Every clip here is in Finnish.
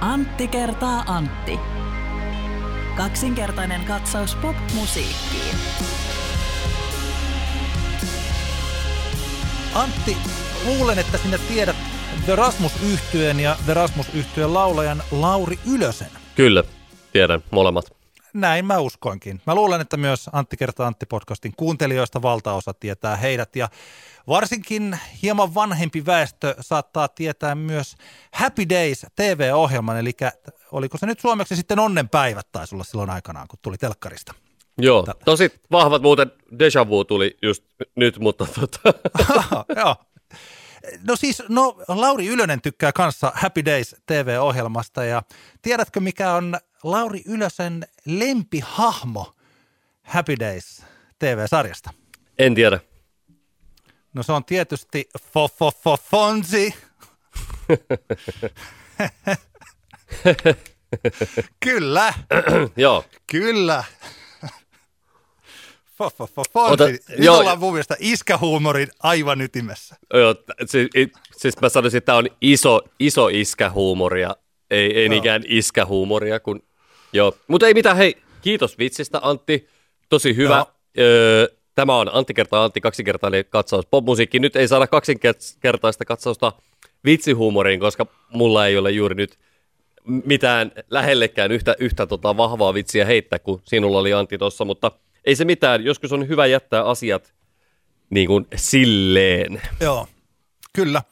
Antti kertaa Antti. Kaksinkertainen katsaus pop-musiikkiin. Antti, luulen, että sinä tiedät The Rasmus-yhtyeen ja The Rasmus-yhtyeen laulajan Lauri Ylösen. Kyllä, tiedän molemmat. Näin mä uskoinkin. Mä luulen, että myös Antti kerta Antti -podcastin kuuntelijoista valtaosa tietää heidät ja varsinkin hieman vanhempi väestö saattaa tietää myös Happy Days TV-ohjelman, eli oliko se nyt suomeksi sitten Onnenpäivät taisi olla silloin aikanaan, kun tuli telkkarista. Joo, tosi vahvat muuten deja vu tuli just nyt, mutta Joo. No siis, Lauri Ylönen tykkää kanssa Happy Days TV-ohjelmasta ja tiedätkö mikä on Lauri Ylösen lempihahmo Happy Days TV-sarjasta? En tiedä. No se on tietysti Fonsi. Kyllä. Joo. Kyllä. Fonsi. Nyt ollaan mun mielestä iskähuumorin aivan ytimessä. Joo, siis mä sanoisin, että tämä on iso iskähuumoria. Ei niinkään iskähuumoria, kun joo. Mutta ei mitään, hei, kiitos vitsistä Antti, tosi hyvä. Tämä on Antti kertaa Antti, kaksinkertainen katsaus popmusiikkiin. Nyt ei saada kaksinkertaista katsausta vitsihuumoriin, koska mulla ei ole juuri nyt mitään lähellekään yhtä vahvaa vitsiä heittää, kuin sinulla oli Antti tuossa, mutta ei se mitään. Joskus on hyvä jättää asiat niin kuin silleen. Joo, kyllä.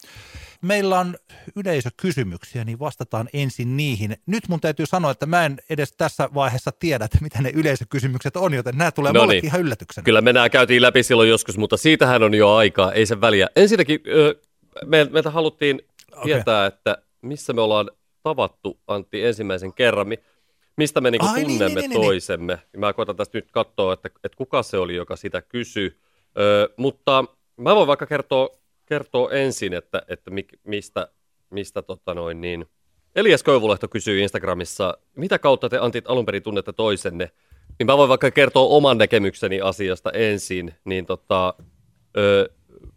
Meillä on yleisökysymyksiä, niin vastataan ensin niihin. Nyt mun täytyy sanoa, että mä en edes tässä vaiheessa tiedä, että mitä ne yleisökysymykset on, joten nämä tulee mullekin ihan yllätyksenä. Kyllä me nämä käytiin läpi silloin joskus, mutta siitähän on jo aikaa, ei sen väliä. Ensinnäkin meiltä haluttiin tietää, että missä me ollaan tavattu, Antti, ensimmäisen kerran. Mistä me niinku tunnemme toisemme. Mä koitan tästä nyt katsoa, että kuka se oli, joka sitä kysyi. Mutta mä voin vaikka kertoo ensin, että mistä Elias Köivulehto kysyy Instagramissa, mitä kautta te Antit alun perin tunnette toisenne, niin mä voin vaikka kertoa oman näkemykseni asiasta ensin, niin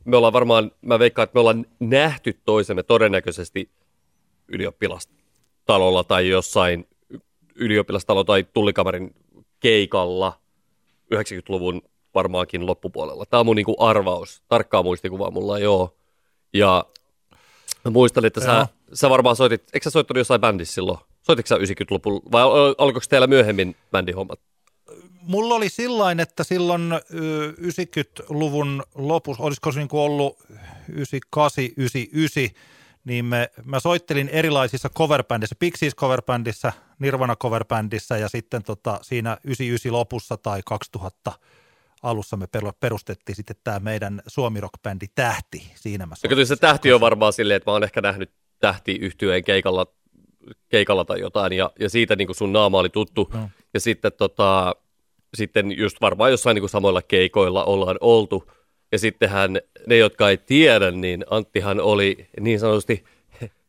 me ollaan varmaan, mä veikkaan, että me ollaan nähty toisemme todennäköisesti ylioppilastalolla tai jossain ylioppilastalo tai tullikamarin keikalla 90-luvun varmaankin loppupuolella. Tämä on mun niinku arvaus. Tarkkaa muistikuvaa mulla, joo. Ja mä muistan, että sä varmaan soitit, eikö sä soittanut jossain bändissä silloin? Soititko sä 90-luvulla vai alkoiko teillä myöhemmin bändihommat? Mulla oli sillain, että silloin 90-luvun lopussa, olisiko se niinku ollut 98, 99, niin mä soittelin erilaisissa coverbändissä, Pixies coverbändissä, Nirvana coverbändissä ja sitten siinä 99 lopussa tai 2000 alussa me perustettiin sitten tämä meidän suomirock-bändi Tähti. Siinä mä soittin. Kyllä se Tähti on varmaan silleen, että mä oon ehkä nähnyt Tähti-yhtyeen keikalla tai jotain ja siitä niin kuin sun naama oli tuttu. No. Ja sitten, sitten just varmaan jossain niin kuin samoilla keikoilla ollaan oltu. Ja sittenhän ne, jotka ei tiedä, niin Anttihan oli niin sanotusti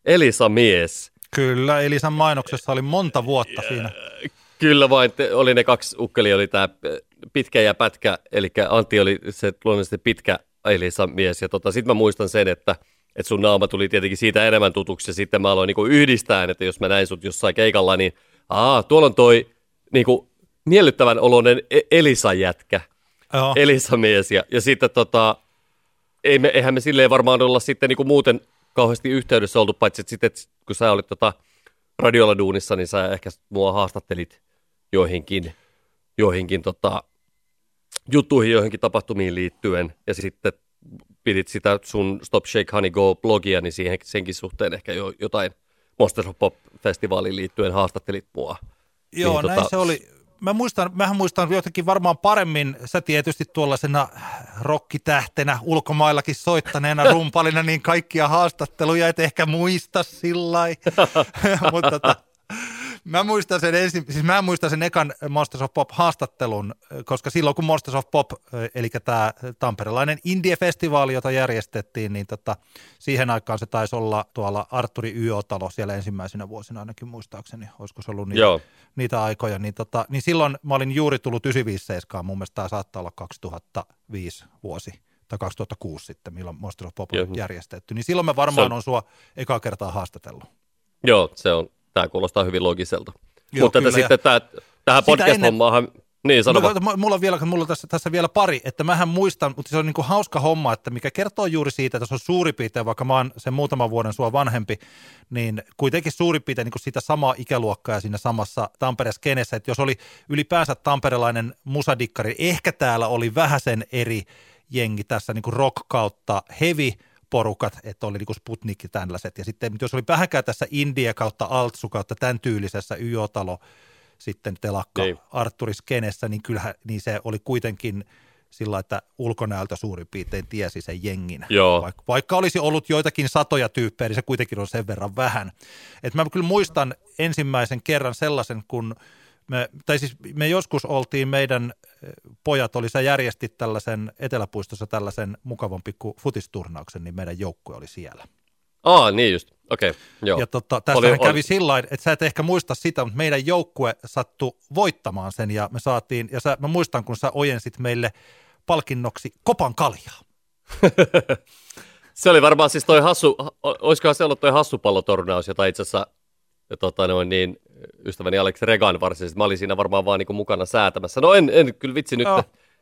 Elisa-mies. Kyllä, Elisan mainoksessa oli monta vuotta siinä. Kyllä vain, oli ne kaksi ukkelia, oli tämä Pitkä ja Pätkä, eli Antti oli se luonnollisesti Pitkä Elisa-mies. Ja sitten mä muistan sen, että sun naama tuli tietenkin siitä enemmän tutuksi, ja sitten mä aloin niinku yhdistään, että jos mä näin sut jossain keikalla, niin tuolla on toi niinku miellyttävän oloinen Elisa-jätkä. Oho. Elisa-mies ja sitten eihän me silleen varmaan olla sitten niinku muuten kauheasti yhteydessä oltu, paitsi että sitten kun sä olit radiolla duunissa, niin sä ehkä mua haastattelit joihinkin juttuihin, joihinkin tapahtumiin liittyen ja sitten pidit sitä sun Stop Shake Honey Go -blogia, niin siihen senkin suhteen ehkä jo jotain Monsters of Pop-festivaaliin liittyen haastattelit mua. Joo, niin, näin se oli. Mähän muistan jotenkin varmaan paremmin, sä tietysti tuollaisena rokkitähtenä, ulkomaillakin soittaneena rumpalina, niin kaikkia haastatteluja et ehkä muista sillai, mutta mä muistan sen ekan Monsters of Pop-haastattelun, koska silloin kun Monsters of Pop, eli tämä tamperelainen indie-festivaali, jota järjestettiin, niin siihen aikaan se taisi olla tuolla Arturi YÖ-talo siellä ensimmäisenä vuosina ainakin muistaakseni, olisiko se ollut niitä aikoja, niin silloin mä olin juuri tullut 957, mun mielestä tämä saattaa olla 2005 vuosi tai 2006 sitten, milloin Monsters of Pop on järjestetty, niin silloin mä varmaan on sua ekaa kertaa haastatellut. Joo, se on. Tämä kuulostaa hyvin loogiselta. Joo, mutta kyllä, sitten tähän podcast-hommaahan... Niin, mulla on tässä vielä pari, että mähän muistan, mutta se on niin kuin hauska homma, että mikä kertoo juuri siitä, että se on suurin piirtein, vaikka mä oon sen muutaman vuoden sua vanhempi, niin kuitenkin suurin piirtein niin kuin sitä samaa ikäluokkaa ja siinä samassa Tampere-skenessä, että jos oli ylipäänsä tamperelainen musadikkari, ehkä täällä oli vähäsen eri jengi tässä niin kuin rock kautta heavy porukat, että oli niin kuin Sputnik ja tällaiset, ja sitten jos oli vähänkään tässä India kautta Altsu kautta tämän tyylisessä YÖ-talo, sitten telakka niin. Artturiskenessä, niin kyllähän niin se oli kuitenkin sillä, että ulkonäöltä suurin piirtein tiesi sen jengin. Vaikka olisi ollut joitakin satoja tyyppejä, niin se kuitenkin on sen verran vähän. Et mä kyllä muistan ensimmäisen kerran sellaisen, kun me joskus oltiin, meidän pojat oli, sä järjestit tällaisen Eteläpuistossa tällaisen mukavan pikku futisturnauksen, niin meidän joukkue oli siellä. Niin just. Okei, joo. Ja tässähän kävi sillain, että sä et ehkä muista sitä, mutta meidän joukkue sattui voittamaan sen ja me saatiin, ja mä muistan, kun sä ojensit meille palkinnoksi kopan kaljaa. Se oli varmaan siis toi olisikohan se ollut toi hassupallotornaus, jota itse asiassa ystäväni Alex Regan varsinaisesti, mä olin siinä varmaan vaan niinku mukana säätämässä. No en kyllä vitsi nyt,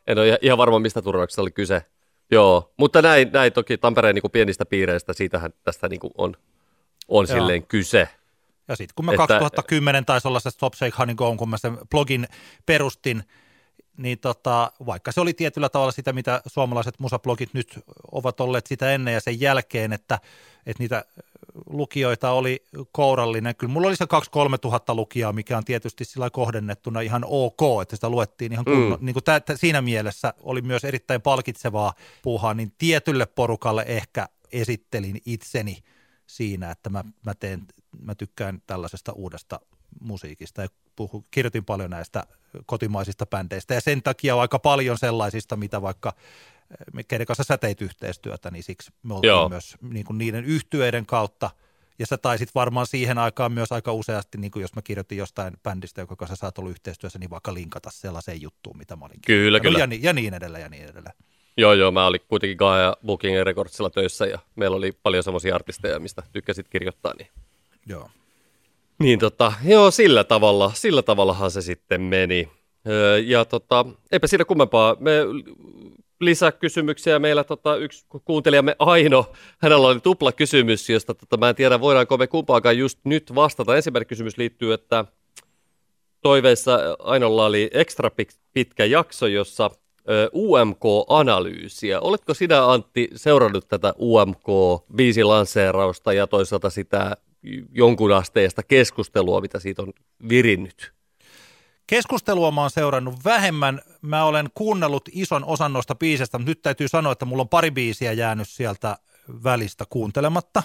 en ole ihan varma mistä turnauksesta oli kyse. Joo, mutta näin toki Tampereen niinku pienistä piireistä, siitähän tästä niinku on silleen kyse. Ja sitten kun mä 2010 taisi olla se Stop Shake Honey Go, kun mä sen blogin perustin, niin vaikka se oli tietyllä tavalla sitä, mitä suomalaiset musablogit nyt ovat olleet sitä ennen ja sen jälkeen, että niitä lukijoita oli kourallinen. Kyllä mulla oli se 2-3 tuhatta lukijaa, mikä on tietysti sillä kohdennettuna ihan ok, että sitä luettiin ihan kunnon. Niin siinä mielessä oli myös erittäin palkitsevaa puuhaa, niin tietylle porukalle ehkä esittelin itseni siinä, että mä tykkään tällaisesta uudesta musiikista ja kirjoitin paljon näistä kotimaisista bändeistä ja sen takia aika paljon sellaisista, mitä vaikka keiden kanssa sä teit yhteistyötä, niin siksi me oltiin myös niin kuin niiden yhtyeiden kautta ja sä taisit varmaan siihen aikaan myös aika useasti, niin kuin jos mä kirjoitin jostain bändistä, joka kanssa sä oot ollut yhteistyössä, niin vaikka linkata sellaiseen juttuun, mitä mä olin kirjoittanut. Kyllä. Ja niin edelleen. Joo, mä olin kuitenkin Gaia Booking Recordsilla töissä ja meillä oli paljon semmoisia artisteja, mistä tykkäsit kirjoittaa, niin... Joo. Niin sillä tavallahan se sitten meni. Ja eipä siinä kummempaa. Lisäkysymyksiä meillä yksi kuuntelijamme Aino, hänellä oli tupla kysymys, josta mä en tiedä voidaanko me kumpaakaan just nyt vastata. Ensimmäinen kysymys liittyy, että toiveissa Ainolla oli ekstra pitkä jakso, jossa UMK-analyysiä. Oletko sinä, Antti, seurannut tätä UMK-biisilanseerausta ja toisaalta sitä jonkun asteista keskustelua, mitä siitä on virinnyt? Keskustelua mä oon seurannut vähemmän. Mä olen kuunnellut ison osan noista biisestä, mutta nyt täytyy sanoa, että mulla on pari biisiä jäänyt sieltä välistä kuuntelematta.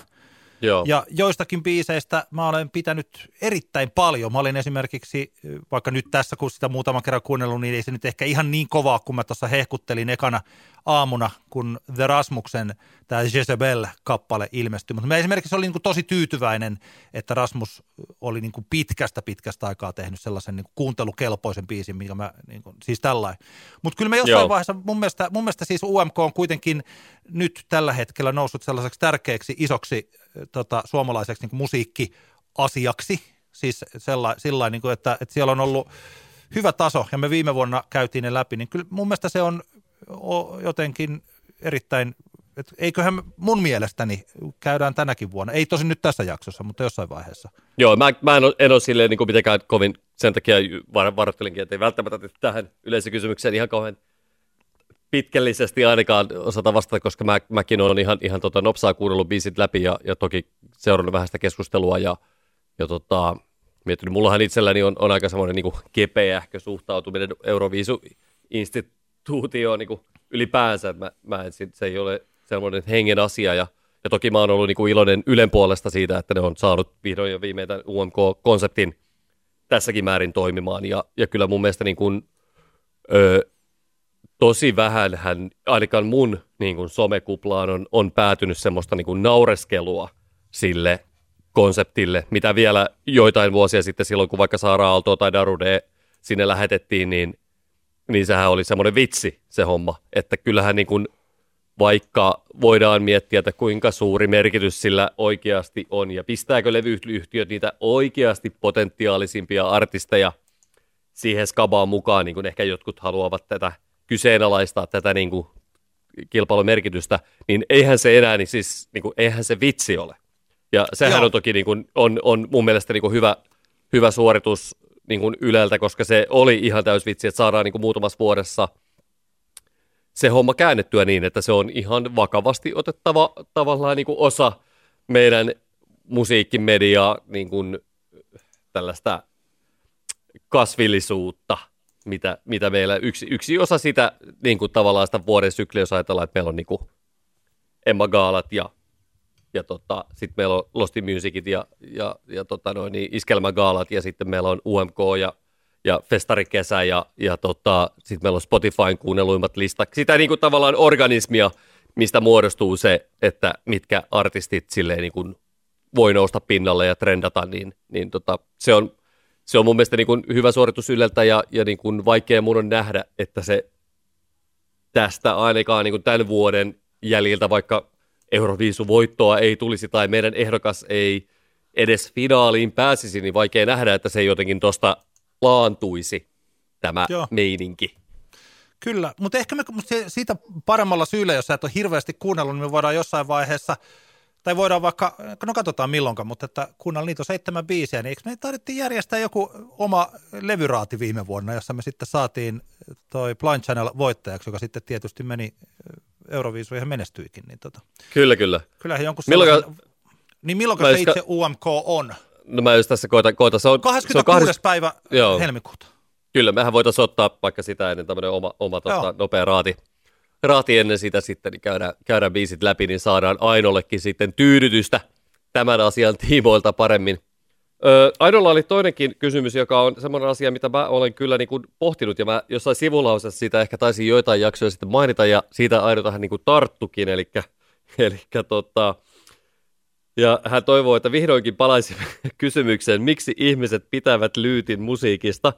Joo. Ja joistakin biiseistä mä olen pitänyt erittäin paljon. Mä olin esimerkiksi, vaikka nyt tässä kun sitä muutaman kerran kuunnellut, niin ei se nyt ehkä ihan niin kovaa, kun mä tuossa hehkuttelin ekana aamuna, kun The Rasmuksen tämä Jezebel-kappale ilmestyi. Mutta mä esimerkiksi olin niin tosi tyytyväinen, että Rasmus oli niin pitkästä aikaa tehnyt sellaisen niin kuuntelukelpoisen biisin, mikä mä niin siis tällainen. Mutta kyllä mä jossain vaiheessa, mun mielestä siis UMK on kuitenkin nyt tällä hetkellä noussut sellaiseksi tärkeäksi isoksi suomalaiseksi niin musiikkiasiaksi, siis sillain, niin että siellä on ollut hyvä taso, ja me viime vuonna käytiin ne läpi, niin kyllä mun mielestä se on jotenkin erittäin, että eiköhän mun mielestäni käydään tänäkin vuonna, ei tosin nyt tässä jaksossa, mutta jossain vaiheessa. Joo, mä en ole silleen niin kuin mitenkään kovin, sen takia varoittelinkin, että ei välttämättä tähän yleisökysymykseen ihan kauhean pitkällisesti ainakaan osata vastata, koska mäkin olen ihan nopsaa kuunnellut biisit läpi ja toki seurannut vähän sitä keskustelua ja miettinyt. Mullahan itselläni on aika semmoinen niin kuin kepeähkö suhtautuminen Euroviisu-instituutioon niin kuin ylipäänsä. Mä en, se ei ole semmoinen hengen asia ja toki mä oon ollut niin kuin iloinen Ylen puolesta siitä, että ne on saanut vihdoin ja viimein tämän UMK-konseptin tässäkin määrin toimimaan ja kyllä mun mielestä niin kuin... Tosi vähänhän, ainakaan mun niin kuin somekuplaan on päätynyt semmoista niin kuin naureskelua sille konseptille, mitä vielä joitain vuosia sitten silloin, kun vaikka Saara Aaltoa tai Darude sinne lähetettiin, niin sehän oli semmoinen vitsi se homma, että kyllähän niin kuin vaikka voidaan miettiä, että kuinka suuri merkitys sillä oikeasti on ja pistääkö levyyhtiöt niitä oikeasti potentiaalisimpia artisteja siihen skabaan mukaan, niin kuin ehkä jotkut haluavat tätä kyseenalaistaa tätä niin kuin kilpailumerkitystä, niin eihän se enää, niin siis, niin kuin, eihän se vitsi ole. Ja sehän on toki niin kuin, on mun mielestä niin kuin hyvä suoritus niin kuin Yleltä, koska se oli ihan täys vitsi, että saadaan niin kuin muutamassa vuodessa se homma käännettyä niin, että se on ihan vakavasti otettava tavallaan niin kuin osa meidän musiikkimediaa, niin kuin tällaista kasvillisuutta, mitä meillä yksi osa sitä niin kuin tavallaan sitä vuoden sykliä, jos ajatellaan, että meillä on niin kuin Emma Gaalat ja sitten meillä on Lost in Musicit ja Iskelmägaalat ja sitten meillä on UMK ja festarikesä ja sitten meillä on Spotifyn kuunnelluimmat listat. Sitä niin kuin tavallaan organismia, mistä muodostuu se, että mitkä artistit silleen niin kuin voi nousta pinnalle ja trendata, niin se on mun mielestä niin kuin hyvä suoritus Yleltä ja niin kuin vaikea mun on nähdä, että se tästä ainakaan niin kuin tämän vuoden jäljiltä, vaikka Euroviisuvoittoa ei tulisi tai meidän ehdokas ei edes finaaliin pääsisi, niin vaikea nähdä, että se jotenkin tuosta laantuisi tämä meininki. Kyllä, mutta ehkä me siitä paremmalla syyllä, jos sä et ole hirveästi kuunnellut, niin me voidaan jossain vaiheessa, tai voidaan vaikka, no katsotaan milloinkaan, mutta että kuunnella niitä on 7 biisiä, niin eikö me tarvittiin järjestää joku oma levyraati viime vuonna, jossa me sitten saatiin toi Blind Channel voittajaksi, joka sitten tietysti meni Euroviisuihin menestyikin. Niin. Kyllä. Kyllähän jonkun milloinka se itse UMK on? No mä just tässä koitan. Se on 26. päivä helmikuuta. Kyllä, mehän voitaisiin ottaa vaikka sitä ennen tämmöinen oma nopea raati ennen sitä sitten, niin käydään biisit läpi, niin saadaan Ainollekin sitten tyydytystä tämän asian tiimoilta paremmin. Ainolla oli toinenkin kysymys, joka on semmoinen asia, mitä mä olen kyllä niin kuin pohtinut, ja mä jossain sivulausessa siitä ehkä taisin joitain jaksoja sitten mainita, ja siitä Ainotahan niin kuin tarttukin, eli ja hän toivoo, että vihdoinkin palaisimme kysymykseen, miksi ihmiset pitävät Lyytin musiikista,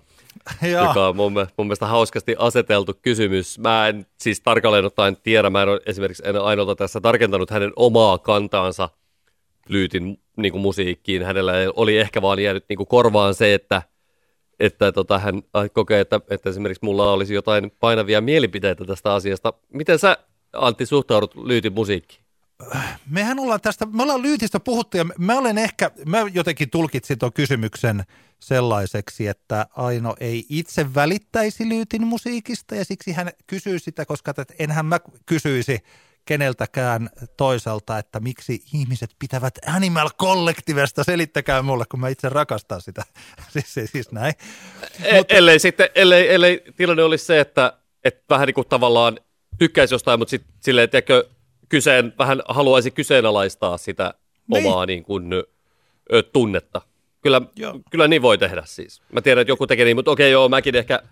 joka on mun mielestä hauskasti aseteltu kysymys. Mä en siis tarkalleen ottaen tiedä, mä en ole esimerkiksi Ainolta tässä tarkentanut hänen omaa kantaansa Lyytin niin kuin musiikkiin. Hänellä oli ehkä vaan jäänyt niin kuin korvaan se, että hän kokee, että esimerkiksi mulla olisi jotain painavia mielipiteitä tästä asiasta. Miten sä, Antti, suhtaudut Lyytin musiikkiin? Me ollaan Lyytistä puhuttu ja mä jotenkin tulkitsin tuon kysymyksen sellaiseksi, että Aino ei itse välittäisi Lyytin musiikista ja siksi hän kysyy sitä, koska enhän mä kysyisi keneltäkään toiselta, että miksi ihmiset pitävät Animal Collectivesta, selittäkää mulle, kun mä itse rakastan sitä, siis näin. Mutta ellei tilanne olisi se, että vähän niin kuin tavallaan tykkäisi jostain, mutta sitten silleen, tiedätkö, vähän haluaisi kyseenalaistaa sitä omaa niin kuin, tunnetta. Kyllä niin voi tehdä siis. Mä tiedän, että joku tekee niin, mutta mäkin ehkä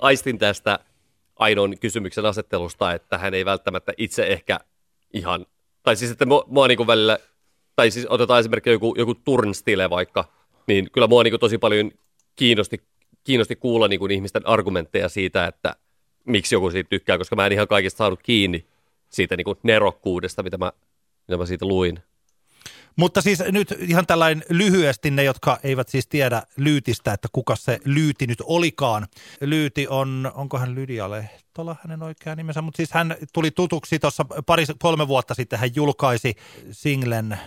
aistin tästä Ainon kysymyksen asettelusta, että hän ei välttämättä itse ehkä ihan, tai siis että mua niin kuin välillä, tai siis otetaan esimerkiksi joku Turnstile vaikka, niin kyllä mua niin kuin tosi paljon kiinnosti kuulla niin kuin ihmisten argumentteja siitä, että miksi joku siitä tykkää, koska mä en ihan kaikista saanut kiinni siitä niin kuin nerokkuudesta, mitä mä siitä luin. Mutta siis nyt ihan tällainen lyhyesti ne, jotka eivät siis tiedä Lyytistä, että kuka se Lyyti nyt olikaan. Lyyti on, onkohan Lydia Lehtola hänen oikea nimensä, mutta siis hän tuli tutuksi tuossa 3 vuotta sitten, hän julkaisi singlen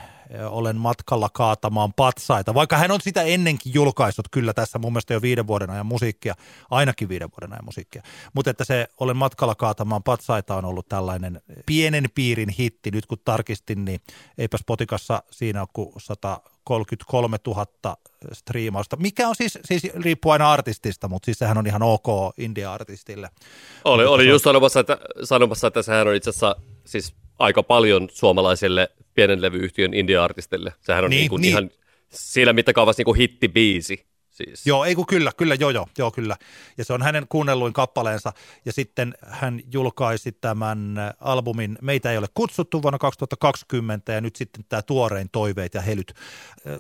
Olen matkalla kaatamaan patsaita, vaikka hän on sitä ennenkin julkaissut kyllä tässä mun mielestä jo 5 vuoden ajan musiikkia, ainakin 5 vuoden ajan musiikkia, mutta että se Olen matkalla kaatamaan patsaita on ollut tällainen pienen piirin hitti, nyt kun tarkistin, niin eipä Spotikassa siinä ole kuin 133 000 striimausta, mikä on siis riippuu aina artistista, mutta siis sehän on ihan ok India-artistille. Oli just sanomassa, että sehän on itse asiassa siis aika paljon suomalaiselle pienen levyyhtiön indie-artistille. Sehän on niin. Ihan siinä mittakaavassa niin kuin hittibiisi. Siis. Joo, ei kun kyllä. Ja se on hänen kuunnelluin kappaleensa. Ja sitten hän julkaisi tämän albumin Meitä ei ole kutsuttu vuonna 2020 ja nyt sitten tämä tuorein Toiveet ja Helyt.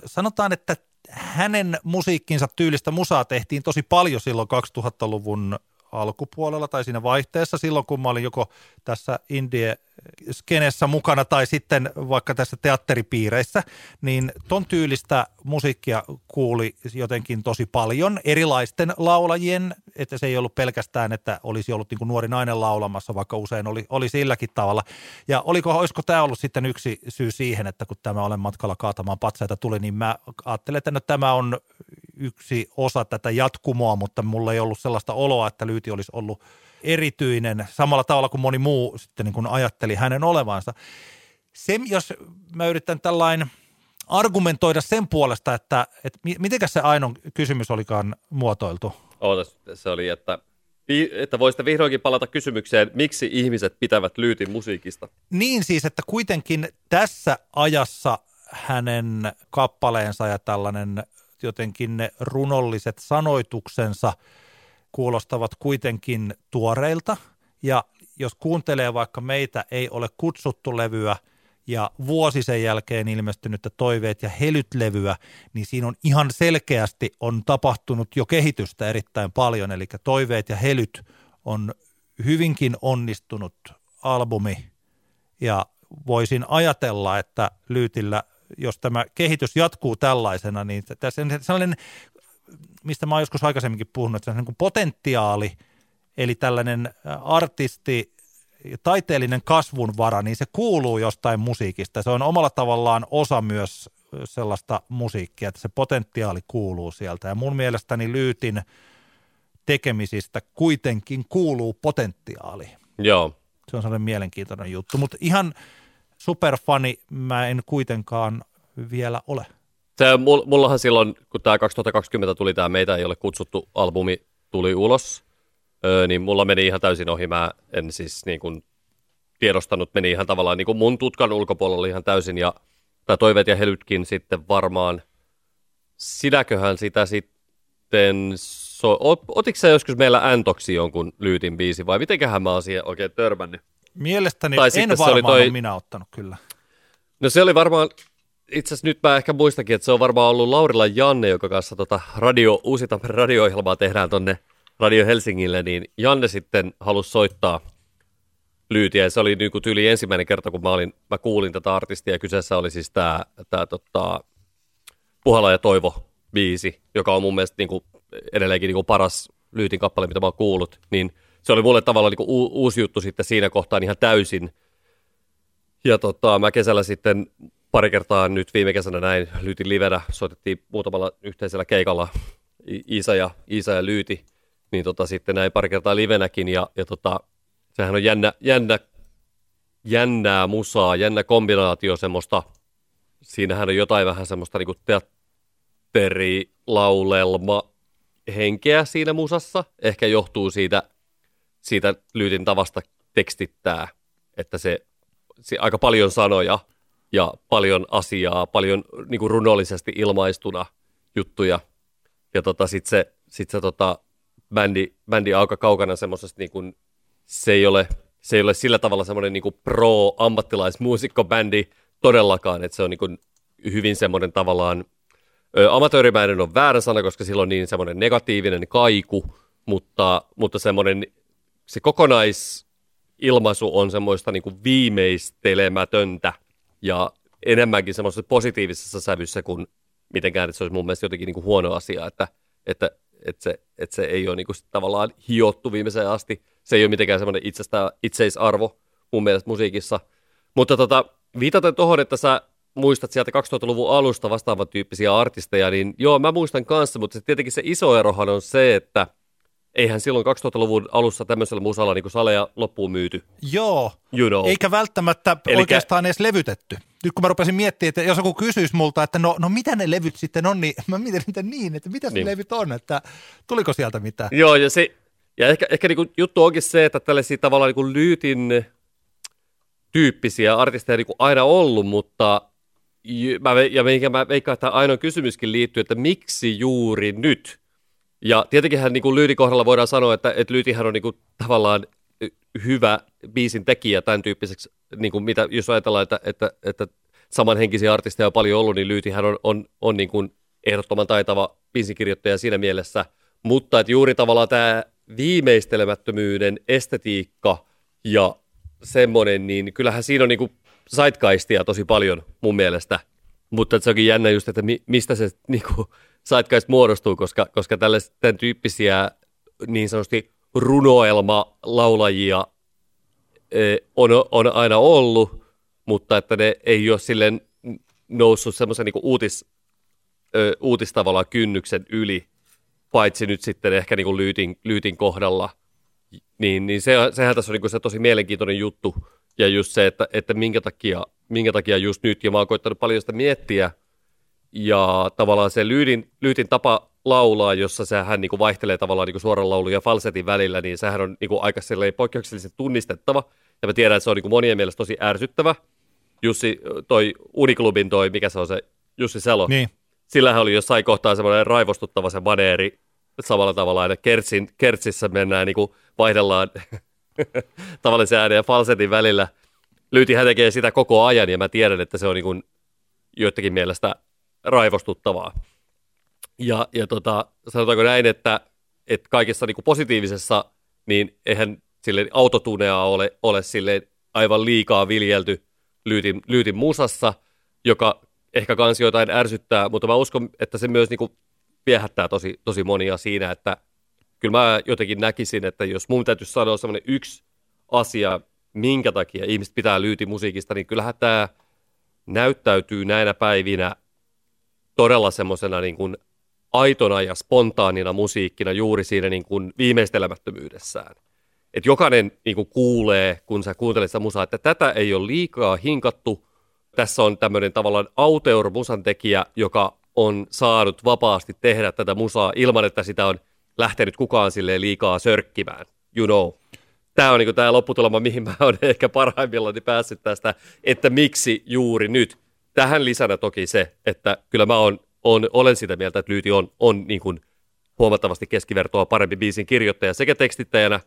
Sanotaan, että hänen musiikkinsa tyylistä musaa tehtiin tosi paljon silloin 2000-luvun alkupuolella tai siinä vaihteessa silloin, kun mä olin joko tässä indie-skenessä mukana tai sitten vaikka tässä teatteripiireissä, niin ton tyylistä musiikkia kuuli jotenkin tosi paljon erilaisten laulajien, että se ei ollut pelkästään, että olisi ollut niin kuin nuori nainen laulamassa, vaikka usein oli silläkin tavalla. Ja olisiko tämä ollut sitten yksi syy siihen, että kun tämä Olen matkalla kaatamaan patsaita tuli, niin mä ajattelin, että no, tämä on yksi osa tätä jatkumoa, mutta mulla ei ollut sellaista oloa, että Lyyti olisi ollut erityinen samalla tavalla kuin moni muu sitten niin kuin ajatteli hänen olevansa. Se, jos mä yritän tällainen argumentoida sen puolesta, että mitenkäs se ainoa kysymys olikaan muotoiltu? Ootas, se oli, että voisitte vihdoinkin palata kysymykseen, miksi ihmiset pitävät Lyytin musiikista? Niin siis, että kuitenkin tässä ajassa hänen kappaleensa ja tällainen jotenkin ne runolliset sanoituksensa kuulostavat kuitenkin tuoreilta. Ja jos kuuntelee vaikka Meitä ei ole kutsuttu -levyä ja vuosi sen jälkeen ilmestynyttä Toiveet ja Helyt -levyä, niin siinä on ihan selkeästi on tapahtunut jo kehitystä erittäin paljon. Eli Toiveet ja Helyt on hyvinkin onnistunut albumi ja voisin ajatella, että Lyytillä, jos tämä kehitys jatkuu tällaisena, niin tässä on sellainen, mistä mä oon joskus aikaisemminkin puhunut, että se on niin kuin potentiaali, eli tällainen artisti, taiteellinen kasvunvara, niin se kuuluu jostain musiikista. Se on omalla tavallaan osa myös sellaista musiikkia, että se potentiaali kuuluu sieltä. Ja mun mielestäni Lyytin tekemisistä kuitenkin kuuluu potentiaali. Joo. Se on sellainen mielenkiintoinen juttu, mutta ihan superfani mä en kuitenkaan vielä ole. Mullahan silloin, kun tämä 2020 tuli, tämä Meitä ei ole kutsuttu -albumi tuli ulos, niin mulla meni ihan täysin ohi. Mä en siis niin kuin tiedostanut, meni ihan tavallaan niin kuin mun tutkan ulkopuolella ihan täysin. Ja tämä Toiveet ja Helytkin sitten varmaan, sinäköhän sitä sitten, otitko sä joskus meillä Antoksi jonkun Lyytin biisi vai mitenköhän mä oon siihen oikein törmännyt? Mielestäni tai en varmaan minä ottanut kyllä. No se oli varmaan, itse asiassa nyt mä ehkä muistakin, että se on varmaan ollut Laurilla Janne, joka kanssa Uusi-Tampereen radio-ohjelmaa tehdään tonne Radio Helsingille, niin Janne sitten halusi soittaa Lyytiä. Se oli niin kuin tyyli ensimmäinen kerta, kun mä kuulin tätä artistia, ja kyseessä oli siis tämä Puhala ja Toivo -biisi, joka on mun mielestä niin kuin edelleenkin niin kuin paras Lyytin kappale, mitä mä oon kuullut, niin se oli mulle tavallaan niin uusi juttu sitten siinä kohtaa ihan täysin. Ja mä kesällä sitten pari kertaa nyt viime kesänä näin Lyytin livenä. Soitettiin muutamalla yhteisellä keikalla Iisa ja Lyyti. Niin sitten näin pari kertaa livenäkin. Ja sehän on jännää musaa, jännä kombinaatio semmoista. Siinähän on jotain vähän semmoista niin kuin teatterilaulelma henkeä siinä musassa. Ehkä johtuu siitä Lyytin tavasta tekstittää, että se aika paljon sanoja ja paljon asiaa, paljon niin kuin runollisesti ilmaistuna juttuja. Ja sit se bändi aika kaukana semmoisesta, niin kuin, se ei ole sillä tavalla semmoinen niin kuin pro-ammattilaismuusikkobändi todellakaan, että se on niin kuin hyvin semmoinen tavallaan, amatöörimäinen on väärä sana, koska sillä on niin semmoinen negatiivinen kaiku, mutta semmoinen, se kokonaisilmaisu on semmoista niin kuin viimeistelemätöntä ja enemmänkin semmoisessa positiivisessa sävyssä kuin mitenkään, että se olisi mun mielestä jotenkin niin kuin huono asia, että se ei ole niin kuin tavallaan hiottu viimeiseen asti. Se ei ole mitenkään semmoinen itseisarvo mun mielestä musiikissa. Mutta viitaten tuohon, että sä muistat sieltä 2000-luvun alusta vastaavan tyyppisiä artisteja, niin joo, mä muistan kanssa, mutta tietenkin se iso erohan on se, että eihän silloin 2000-luvun alussa tämmöisellä musalla niin kuin saleja loppuun myyty. Joo, you know. Eikä välttämättä oikeastaan edes levytetty. Nyt kun mä rupesin miettimään, että jos joku kysyisi multa, että no mitä ne levyt sitten on, niin mä mietin niin, että mitä niin. Ne levyt on, että tuliko sieltä mitään? Joo, ja ehkä niin kuin juttu onkin se, että tällaisia tavallaan niin kuin Lyytin tyyppisiä artisteja niin kuin aina ollut, mutta mä veikkaan, että ainoa kysymyskin liittyy, että miksi juuri nyt? Ja tietenkinhän niin kuin Lyytin kohdalla voidaan sanoa, että Lyytihän on niin kuin tavallaan hyvä biisin tekijä tämän tyyppiseksi, niin kuin mitä, jos ajatellaan, että samanhenkisiä artisteja on paljon ollut, niin Lyytihän on niin kuin ehdottoman taitava biisinkirjoittaja siinä mielessä, mutta että juuri tavallaan tämä viimeistelemättömyyden estetiikka ja semmoinen, niin kyllähän siinä on niin kuin zeitgeistia tosi paljon mun mielestä. Mutta se onkin jännä just, että mistä se niin kuin zeitgeist muodostuu, koska tämän tyyppisiä niin sanotusti runoelma-laulajia on aina ollut, mutta että ne ei ole silleen noussut semmoisen niin kuin uutistavallaan kynnyksen yli, paitsi nyt sitten ehkä niin kuin Lyytin kohdalla. Niin sehän tässä on niin kuin se tosi mielenkiintoinen juttu, ja just se, että minkä takia just nyt, ja mä oon koittanut paljon sitä miettiä, ja tavallaan se Lyytin tapa laulaa, jossa sehän niin kuin vaihtelee tavallaan niin kuin suoran laulun ja falsetin välillä, niin sehän on niin kuin aika poikkeuksellisen tunnistettava, ja mä tiedän, että se on niin kuin monien mielestä tosi ärsyttävä. Jussi, toi Uniklubin mikä se on se, Jussi Salo, niin. Sillähän oli jossain kohtaa semmoinen raivostuttava se maneeri, samalla tavalla aina kertsissä mennään, niin kuin vaihdellaan tavallisen äänen ja falsetin välillä. Lyytihän tekee sitä koko ajan, ja mä tiedän, että se on niin kuin joidenkin mielestä raivostuttavaa. Ja sanotaanko näin, että kaikessa niin kuin positiivisessa, niin eihän silleen autotunea ole silleen aivan liikaa viljelty Lyytin musassa, joka ehkä kans jotain ärsyttää, mutta mä uskon, että se myös niin kuin viehättää tosi, tosi monia siinä, että kyllä mä jotenkin näkisin, että jos mun täytyisi sanoa semmoinen yksi asia, minkä takia ihmiset pitää Lyytin musiikista, niin kyllähän tämä näyttäytyy näinä päivinä todella semmoisena niin kuin aitona ja spontaanina musiikkina juuri siinä niin kuin viimeistelemättömyydessään. Että jokainen niin kuin kuulee, kun sä kuuntelet sitä musaa, että tätä ei ole liikaa hinkattu. Tässä on tämmöinen tavallaan auteur-musantekijä, joka on saanut vapaasti tehdä tätä musaa ilman, että sitä on lähtenyt kukaan silleen liikaa sörkkimään. You know. Tämä on niin kuin tämä lopputulema, mihin mä olen ehkä parhaimmillaan päässyt tästä, että miksi juuri nyt. Tähän lisänä toki se, että kyllä mä olen sitä mieltä, että Lyyti on niin kuin huomattavasti keskivertoa parempi biisin kirjoittaja sekä tekstittäjänä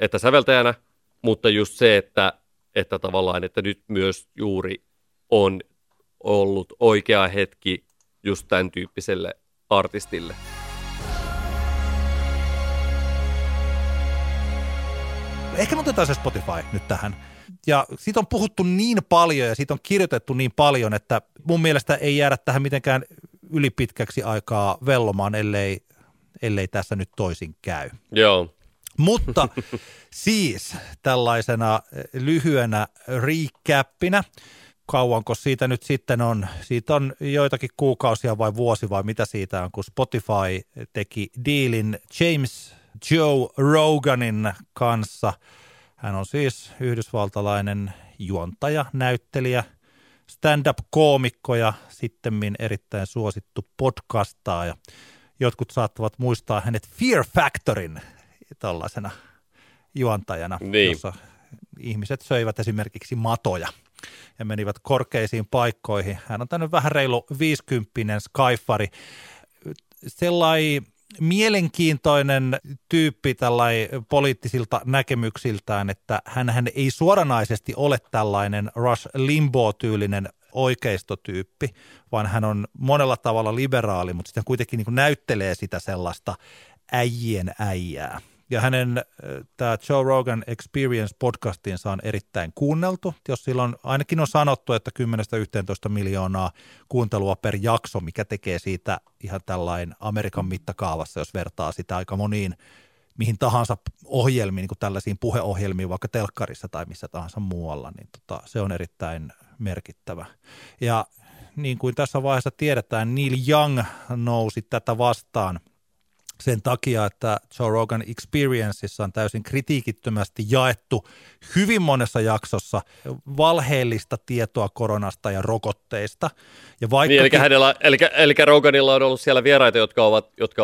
että säveltäjänä, mutta just se, että tavallaan, että nyt myös juuri on ollut oikea hetki just tämän tyyppiselle artistille. Ehkä me otetaan se Spotify nyt tähän. Ja siitä on puhuttu niin paljon ja siitä on kirjoitettu niin paljon, että mun mielestä ei jäädä tähän mitenkään ylipitkäksi aikaa vellomaan, ellei tässä nyt toisin käy. Joo. Mutta siis tällaisena lyhyenä recapinä, kauanko siitä nyt sitten on, siitä on joitakin kuukausia vai vuosi vai mitä siitä on, kun Spotify teki dealin James Joe Roganin kanssa. Hän on siis yhdysvaltalainen juontaja, näyttelijä, stand-up-koomikko ja sittemmin erittäin suosittu podcastaaja. Jotkut saattavat muistaa hänet Fear Factorin tällaisena juontajana, niin, jossa ihmiset söivät esimerkiksi matoja ja menivät korkeisiin paikkoihin. Hän on tämmöinen vähän reilu 50-vuotias skaifari, sellainen mielenkiintoinen tyyppi tällainen poliittisilta näkemyksiltään, että hänhän ei suoranaisesti ole tällainen Rush Limbaugh-tyylinen oikeistotyyppi, vaan hän on monella tavalla liberaali, mutta sitten kuitenkin niin kuin näyttelee sitä sellaista äijien äijää. Ja hänen tämä Joe Rogan Experience -podcastinsa on erittäin kuunneltu, jos silloin ainakin on sanottu, että 10-11 miljoonaa kuuntelua per jakso, mikä tekee siitä ihan tällainen Amerikan mittakaavassa, jos vertaa sitä aika moniin mihin tahansa ohjelmiin, niin kuin tällaisiin puheohjelmiin vaikka telkkarissa tai missä tahansa muualla, niin se on erittäin merkittävä. Ja niin kuin tässä vaiheessa tiedetään, Neil Young nousi tätä vastaan sen takia, että Joe Rogan Experienceissa on täysin kritiikittömästi jaettu hyvin monessa jaksossa valheellista tietoa koronasta ja rokotteista. Ja vaikka niin, eli Roganilla on ollut siellä vieraita, jotka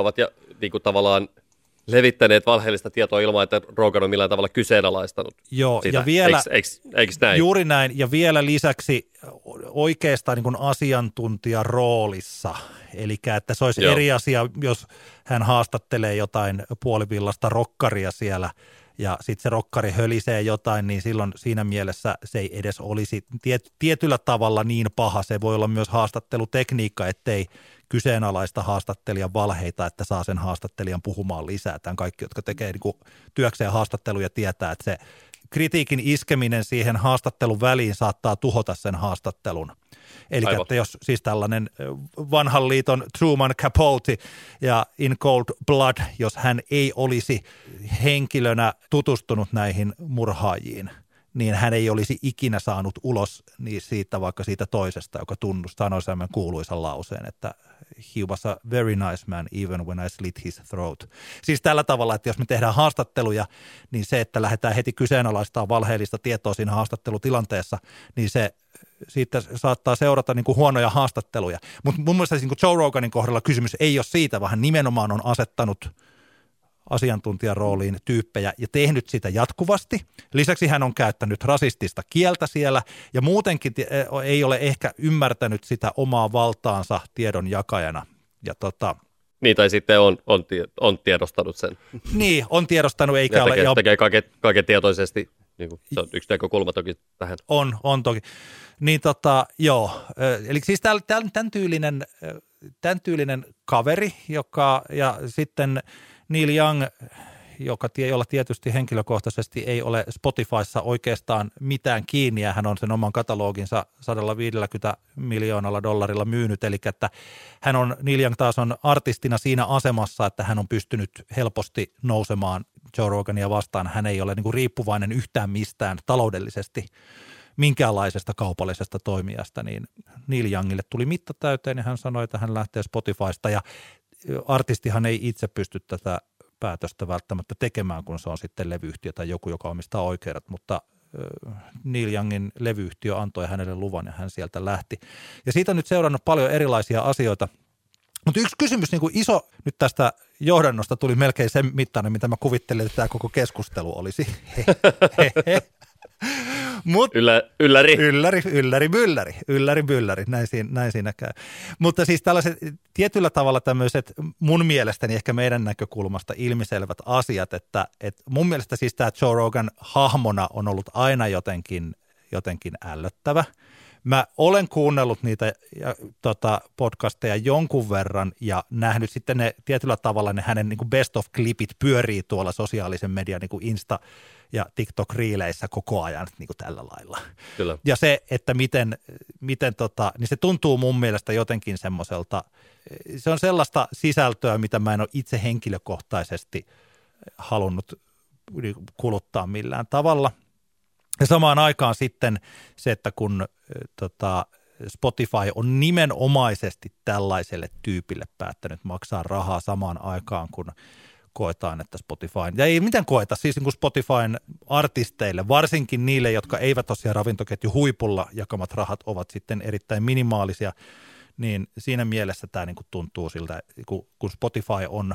ovat ja, niin kuin tavallaan levittäneet valheellista tietoa ilman, että Rogan on millään tavalla kyseenalaistanut. Joo, sitä. Ja vielä, eiks näin? Juuri näin, ja vielä lisäksi oikeastaan niin kuin asiantuntija roolissa, eli että se olisi eri asia, jos hän haastattelee jotain puolivillasta rokkaria siellä ja sitten se rokkari hölisee jotain, niin silloin siinä mielessä se ei edes olisi tietyllä tavalla niin paha. Se voi olla myös haastattelutekniikka, ettei kyseenalaista haastattelijan valheita, että saa sen haastattelijan puhumaan lisää. Tämän kaikki, jotka tekee niin kuin työkseen haastatteluja, tietää, että se kritiikin iskeminen siihen haastattelun väliin saattaa tuhota sen haastattelun. Eli että jos siis tällainen vanhan liiton Truman Capote ja In Cold Blood, jos hän ei olisi henkilönä tutustunut näihin murhaajiin, niin hän ei olisi ikinä saanut ulos niin siitä vaikka siitä toisesta, joka sanoi sellainen kuuluisan lauseen, että he was a very nice man even when I slit his throat. Siis tällä tavalla, että jos me tehdään haastatteluja, niin se, että lähdetään heti kyseenalaistamaan valheellista tietoa siinä haastattelutilanteessa, niin se siitä saattaa seurata niin kuin huonoja haastatteluja. Mutta mun mielestä niin kuin Joe Roganin kohdalla kysymys ei ole siitä, vaan hän nimenomaan on asettanut asiantuntijan rooliin tyyppejä ja tehnyt sitä jatkuvasti. Lisäksi hän on käyttänyt rasistista kieltä siellä ja muutenkin ei ole ehkä ymmärtänyt sitä omaa valtaansa tiedon jakajana. Ja niin, tai sitten on tiedostanut sen. Niin, on tiedostanut eikä ole. Ja tekee kaiken tietoisesti. Niin kuin, se on yksi näkökulma toki tähän. On toki. Niin joo. Eli siis tämän tyylinen kaveri, joka ja sitten Neil Young, jolla tietysti henkilökohtaisesti ei ole Spotifyssa oikeastaan mitään kiinni, ja hän on sen oman kataloginsa $150 miljoonalla myynyt, eli että Neil Young taas on artistina siinä asemassa, että hän on pystynyt helposti nousemaan Joe Rogania vastaan. Hän ei ole niin kuin riippuvainen yhtään mistään taloudellisesti minkäänlaisesta kaupallisesta toimijasta, niin Neil Youngille tuli mitta täyteen ja hän sanoi, että hän lähtee Spotifysta, ja artistihan ei itse pysty tätä päätöstä välttämättä tekemään, kun se on sitten levyyhtiö tai joku, joka omistaa oikeudet, mutta Neil Youngin levyyhtiö antoi hänelle luvan ja hän sieltä lähti. Ja siitä on nyt seurannut paljon erilaisia asioita, mutta yksi kysymys niin kuin iso nyt tästä johdannosta tuli melkein sen mittainen, mitä mä kuvittelin, että tämä koko keskustelu olisi. Mut, ylläri, näin siinä käy. Mutta siis tällaiset tietyllä tavalla tämmöiset mun mielestäni ehkä meidän näkökulmasta ilmiselvät asiat, että mun mielestä siis tämä Joe Rogan hahmona on ollut aina jotenkin ällöttävä. Mä olen kuunnellut niitä podcasteja jonkun verran ja nähnyt sitten ne tietyllä tavalla ne hänen niin kuin best of -klipit pyörii tuolla sosiaalisen median niin kuin Insta- ja TikTok-riileissä koko ajan niin kuin tällä lailla. Kyllä. Ja se, että miten niin se tuntuu mun mielestä jotenkin semmoiselta, se on sellaista sisältöä, mitä mä en ole itse henkilökohtaisesti halunnut kuluttaa millään tavalla. Ja samaan aikaan sitten se, että kun Spotify on nimenomaisesti tällaiselle tyypille päättänyt maksaa rahaa samaan aikaan, kun koetaan, että Spotifyn, ja ei mitään koeta, siis niin kuin Spotifyn artisteille, varsinkin niille, jotka eivät ole siellä ravintoketju huipulla, jakamat rahat ovat sitten erittäin minimaalisia, niin siinä mielessä tämä niin kuin tuntuu siltä, kun Spotify on,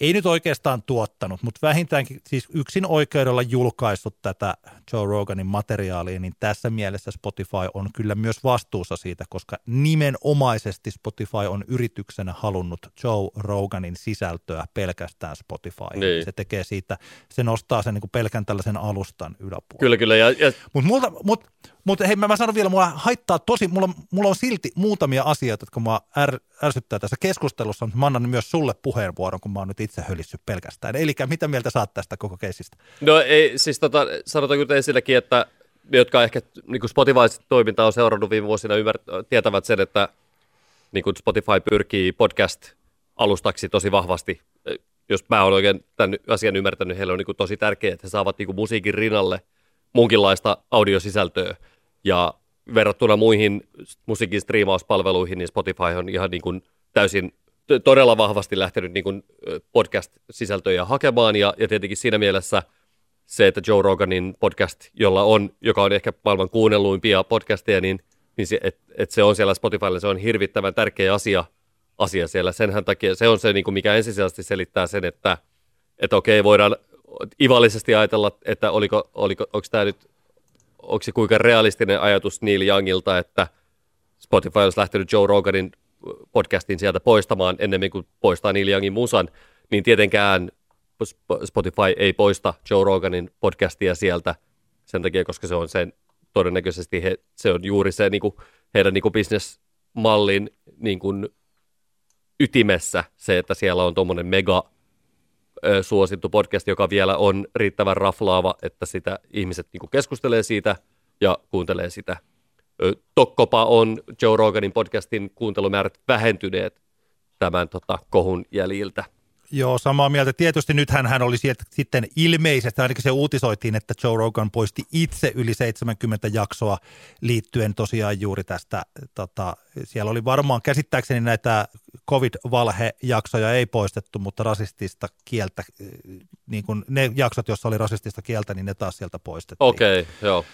ei nyt oikeastaan tuottanut, mutta vähintäänkin siis yksin oikeudella julkaissut tätä Joe Roganin materiaalia, niin tässä mielessä Spotify on kyllä myös vastuussa siitä, koska nimenomaisesti Spotify on yrityksenä halunnut Joe Roganin sisältöä pelkästään Spotify. Niin. Se tekee siitä, se nostaa sen niin kuin pelkän tällaisen alustan yläpuolelle. Kyllä. Ja. Mutta hei, mä sanon vielä, mulla haittaa tosi, mulla on silti muutamia asioita, jotka mua ärsyttää tässä keskustelussa, mutta mä annan myös sulle puheenvuoron, kun mä oon nyt itse hölissyt pelkästään. Eli mitä mieltä saat tästä koko keisistä? No ei, siis sanotaan kyllä ensinnäkin, että ne, jotka ehkä niin Spotify-toimintaa on seurannut viime vuosina, tietävät sen, että niin Spotify pyrkii podcast-alustaksi tosi vahvasti. Jos mä oon oikein tämän asian ymmärtänyt, heille on niin tosi tärkeää, että he saavat niin musiikin rinnalle munkinlaista audiosisältöä. Ja verrattuna muihin musiikin striimauspalveluihin, niin Spotify on ihan niin kuin täysin todella vahvasti lähtenyt niin kuin podcast-sisältöjä hakemaan. Ja tietenkin siinä mielessä se, että Joe Roganin podcast, joka on ehkä maailman kuunnelluimpia podcasteja, niin se on siellä Spotifylla, se on hirvittävän tärkeä asia siellä. Senhän takia se on se, niin kuin mikä ensisijaisesti selittää sen, että okei, voidaan ivallisesti ajatella, että onko se kuinka realistinen ajatus Neil Youngilta, että Spotify olisi lähtenyt Joe Roganin podcastin sieltä poistamaan ennemmin kuin poistaa Neil Youngin musan, niin tietenkään Spotify ei poista Joe Roganin podcastia sieltä sen takia, koska se on sen, todennäköisesti se on juuri se niin kuin, heidän niin bisnesmallin niin kuin, ytimessä se, että siellä on tuommoinen mega suosittu podcast, joka vielä on riittävän raflaava, että sitä ihmiset niin kuin, keskustelee siitä ja kuuntelee sitä. Tokkopa on Joe Roganin podcastin kuuntelumäärät vähentyneet tämän kohun jäljiltä. Joo, samaa mieltä. Tietysti nythän hän oli sitten ilmeisesti, ainakin se uutisoitiin, että Joe Rogan poisti itse yli 70 jaksoa liittyen tosiaan juuri tästä. Siellä oli varmaan käsittääkseni näitä COVID-valhejaksoja ei poistettu, mutta rasistista kieltä, niin kuin ne jaksot, joissa oli rasistista kieltä, niin ne taas sieltä poistettiin. Okei, joo.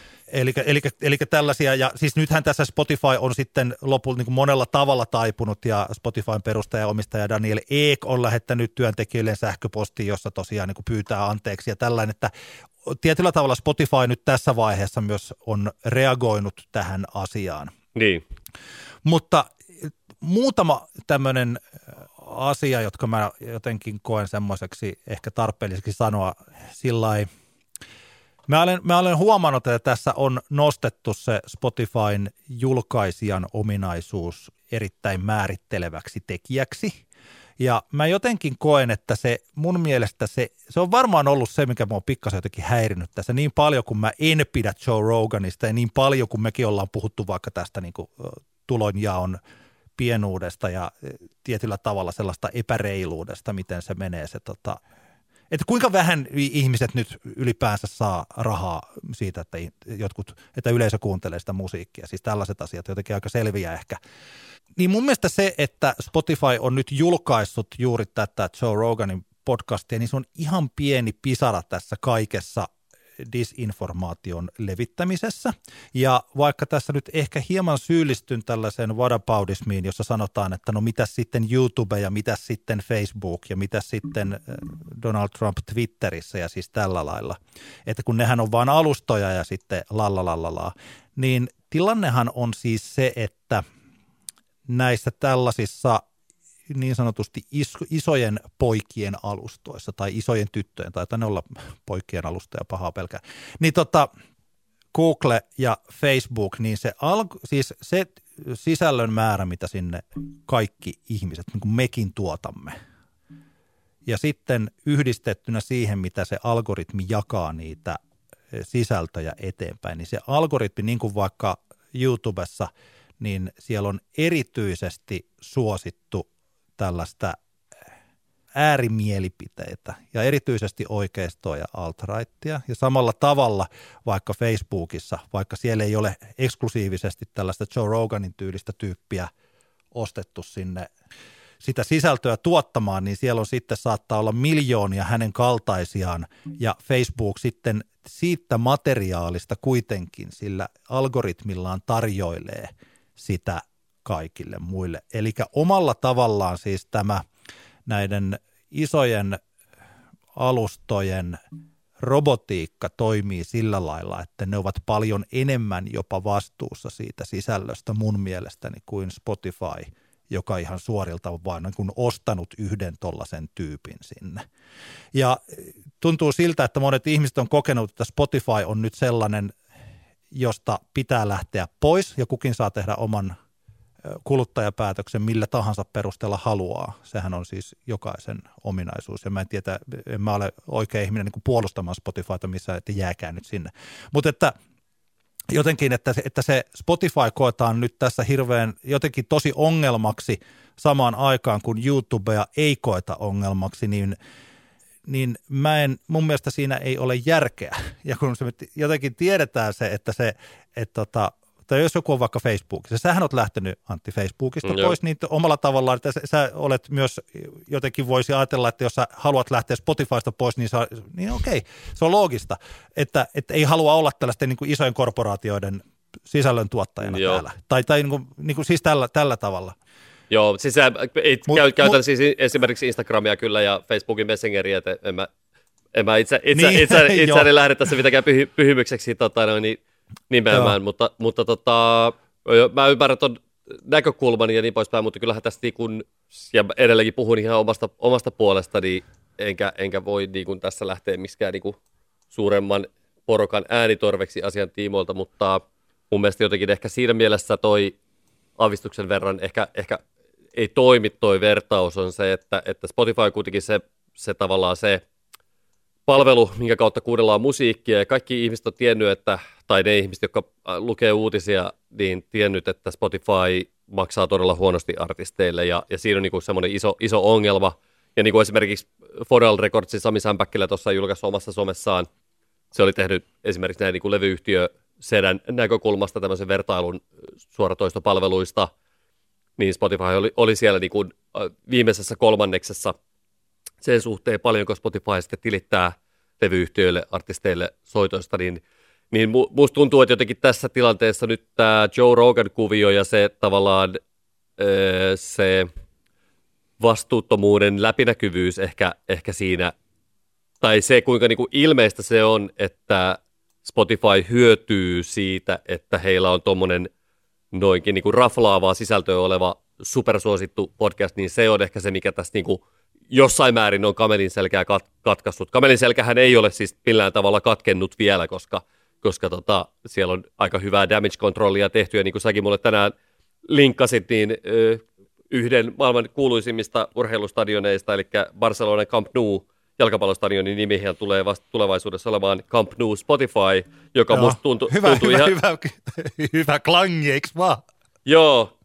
Eli tällaisia, ja siis nythän tässä Spotify on sitten lopulta niin kuin monella tavalla taipunut, ja Spotifyn perustaja ja omistaja Daniel Ek on lähettänyt työntekijöille sähköpostiin, jossa tosiaan niin kuin pyytää anteeksi ja tällainen, että tietyllä tavalla Spotify nyt tässä vaiheessa myös on reagoinut tähän asiaan. Niin. Mutta muutama tämmöinen asia, jotka mä jotenkin koen semmoiseksi ehkä tarpeelliseksi sanoa sillain. Mä olen huomannut, että tässä on nostettu se Spotifyn julkaisijan ominaisuus erittäin määritteleväksi tekijäksi. Ja mä jotenkin koen, että se mun mielestä se on varmaan ollut se, mikä mä oon pikkasen jotenkin häirinyt tässä. Niin paljon kuin mä en pidä Joe Roganista ja niin paljon kuin mekin ollaan puhuttu vaikka tästä niin kuin tulonjaon pienuudesta ja tietyllä tavalla sellaista epäreiluudesta, miten se menee se että kuinka vähän ihmiset nyt ylipäänsä saa rahaa siitä, että että yleisö kuuntelee sitä musiikkia. Siis tällaiset asiat jotenkin aika selviä ehkä. Niin mun mielestä se, että Spotify on nyt julkaissut juuri tätä Joe Roganin podcastia, niin se on ihan pieni pisara tässä kaikessa disinformaation levittämisessä. Ja vaikka tässä nyt ehkä hieman syyllistyn tällaiseen whataboudismiin, jossa sanotaan, että no mitä sitten YouTube ja mitä sitten Facebook ja mitä sitten Donald Trump Twitterissä ja siis tällä lailla. Että kun nehän on vaan alustoja ja sitten lallalallalaa, niin tilannehan on siis se, että näissä tällaisissa niin sanotusti isojen poikien alustoissa tai isojen tyttöjen, tai ne olla poikien alusta ja pahaa pelkää, niin Google ja Facebook, niin siis se sisällön määrä, mitä sinne kaikki ihmiset, niin kuin mekin tuotamme, ja sitten yhdistettynä siihen, mitä se algoritmi jakaa niitä sisältöjä eteenpäin, niin se algoritmi, niin kuin vaikka YouTubessa, niin siellä on erityisesti suosittu tällaista äärimielipiteitä ja erityisesti oikeistoa ja alt-rightia. Ja samalla tavalla vaikka Facebookissa, vaikka siellä ei ole eksklusiivisesti tällaista Joe Roganin tyylistä tyyppiä ostettu sinne sitä sisältöä tuottamaan, niin siellä on sitten saattaa olla miljoonia hänen kaltaisiaan ja Facebook sitten siitä materiaalista kuitenkin sillä algoritmillaan tarjoilee sitä kaikille muille. Eli omalla tavallaan siis tämä näiden isojen alustojen robotiikka toimii sillä lailla, että ne ovat paljon enemmän jopa vastuussa siitä sisällöstä mun mielestäni kuin Spotify, joka ihan suorilta on vain niin ostanut yhden tollaisen tyypin sinne. Ja tuntuu siltä, että monet ihmiset on kokenut, että Spotify on nyt sellainen, josta pitää lähteä pois ja kukin saa tehdä oman kuluttajapäätöksen millä tahansa perusteella haluaa. Sehän on siis jokaisen ominaisuus. Ja mä en tiedä, en mä ole oikea ihminen niin kuin puolustamaan Spotifyta missään, että jääkää nyt sinne. Mutta että jotenkin, että se Spotify koetaan nyt tässä hirveän jotenkin tosi ongelmaksi samaan aikaan, kun YouTubea ei koeta ongelmaksi, niin mun mielestä siinä ei ole järkeä. Ja kun se jotenkin tiedetään että jos joku on vaikka Facebookissa, sähän olet lähtenyt, Antti, Facebookista pois, niin omalla tavallaan, että sä olet myös, jotenkin voisi ajatella, että jos sä haluat lähteä Spotifysta pois, niin okei, se on loogista, että ei halua olla tällaisten niin kuin isojen korporaatioiden sisällöntuottajana täällä, tai niin kuin siis tällä tavalla. Joo, siis käytän siis esimerkiksi Instagramia kyllä ja Facebookin Messengeriä, että en mä itseäni lähde tässä mitenkään pyhimykseksi, nimenomaan, mutta mä ymmärrän ton näkökulman ja niin poispäin, mutta kyllähän tästä, ja edelleenkin puhun ihan omasta puolestani, enkä voi niin tässä lähteä miksikään niin suuremman porukan äänitorveksi asian tiimoilta, mutta mun mielestä jotenkin ehkä siinä mielessä toi avistuksen verran ehkä ei toimi toi vertaus on se, että Spotify kuitenkin se tavallaan se palvelu, minkä kautta kuunnellaan musiikkia, ja kaikki ihmiset on tiennyt, tai ne ihmiset, jotka lukee uutisia, niin tiennyt, että Spotify maksaa todella huonosti artisteille, ja siinä on niinku semmoinen iso ongelma, ja niinku esimerkiksi Fodal Recordsin Sami Sämpäkkilä tuossa julkaisi omassa somessaan, se oli tehnyt esimerkiksi näin niinku levyyhtiö-sedän näkökulmasta tämmöisen vertailun suoratoistopalveluista, niin Spotify oli siellä niinku viimeisessä kolmanneksessa sen suhteen, paljonko Spotify sitten tilittää levyyhtiöille, artisteille soitoista, niin musta tuntuu, että jotenkin tässä tilanteessa nyt tämä Joe Rogan-kuvio ja se tavallaan se vastuuttomuuden läpinäkyvyys ehkä siinä, tai se kuinka niinku ilmeistä se on, että Spotify hyötyy siitä, että heillä on tuommoinen noinkin niinku raflaavaa sisältöä oleva supersuosittu podcast, niin se on ehkä se, mikä tässä niinku jossain määrin on kamelin selkää katkaissut. Kamelin selkähän ei ole siis millään tavalla katkennut vielä, koska siellä on aika hyvää damage controllia tehty, ja niin kuin säkin mulle tänään linkkasit, niin yhden maailman kuuluisimmista urheilustadioneista, eli Barcelonan Camp Nou jalkapallostadionin nimihän tulee vasta tulevaisuudessa olemaan Camp Nou Spotify, joka joo, musta tuntuu ihan... Hyvä klangi, eiks vaan? Joo,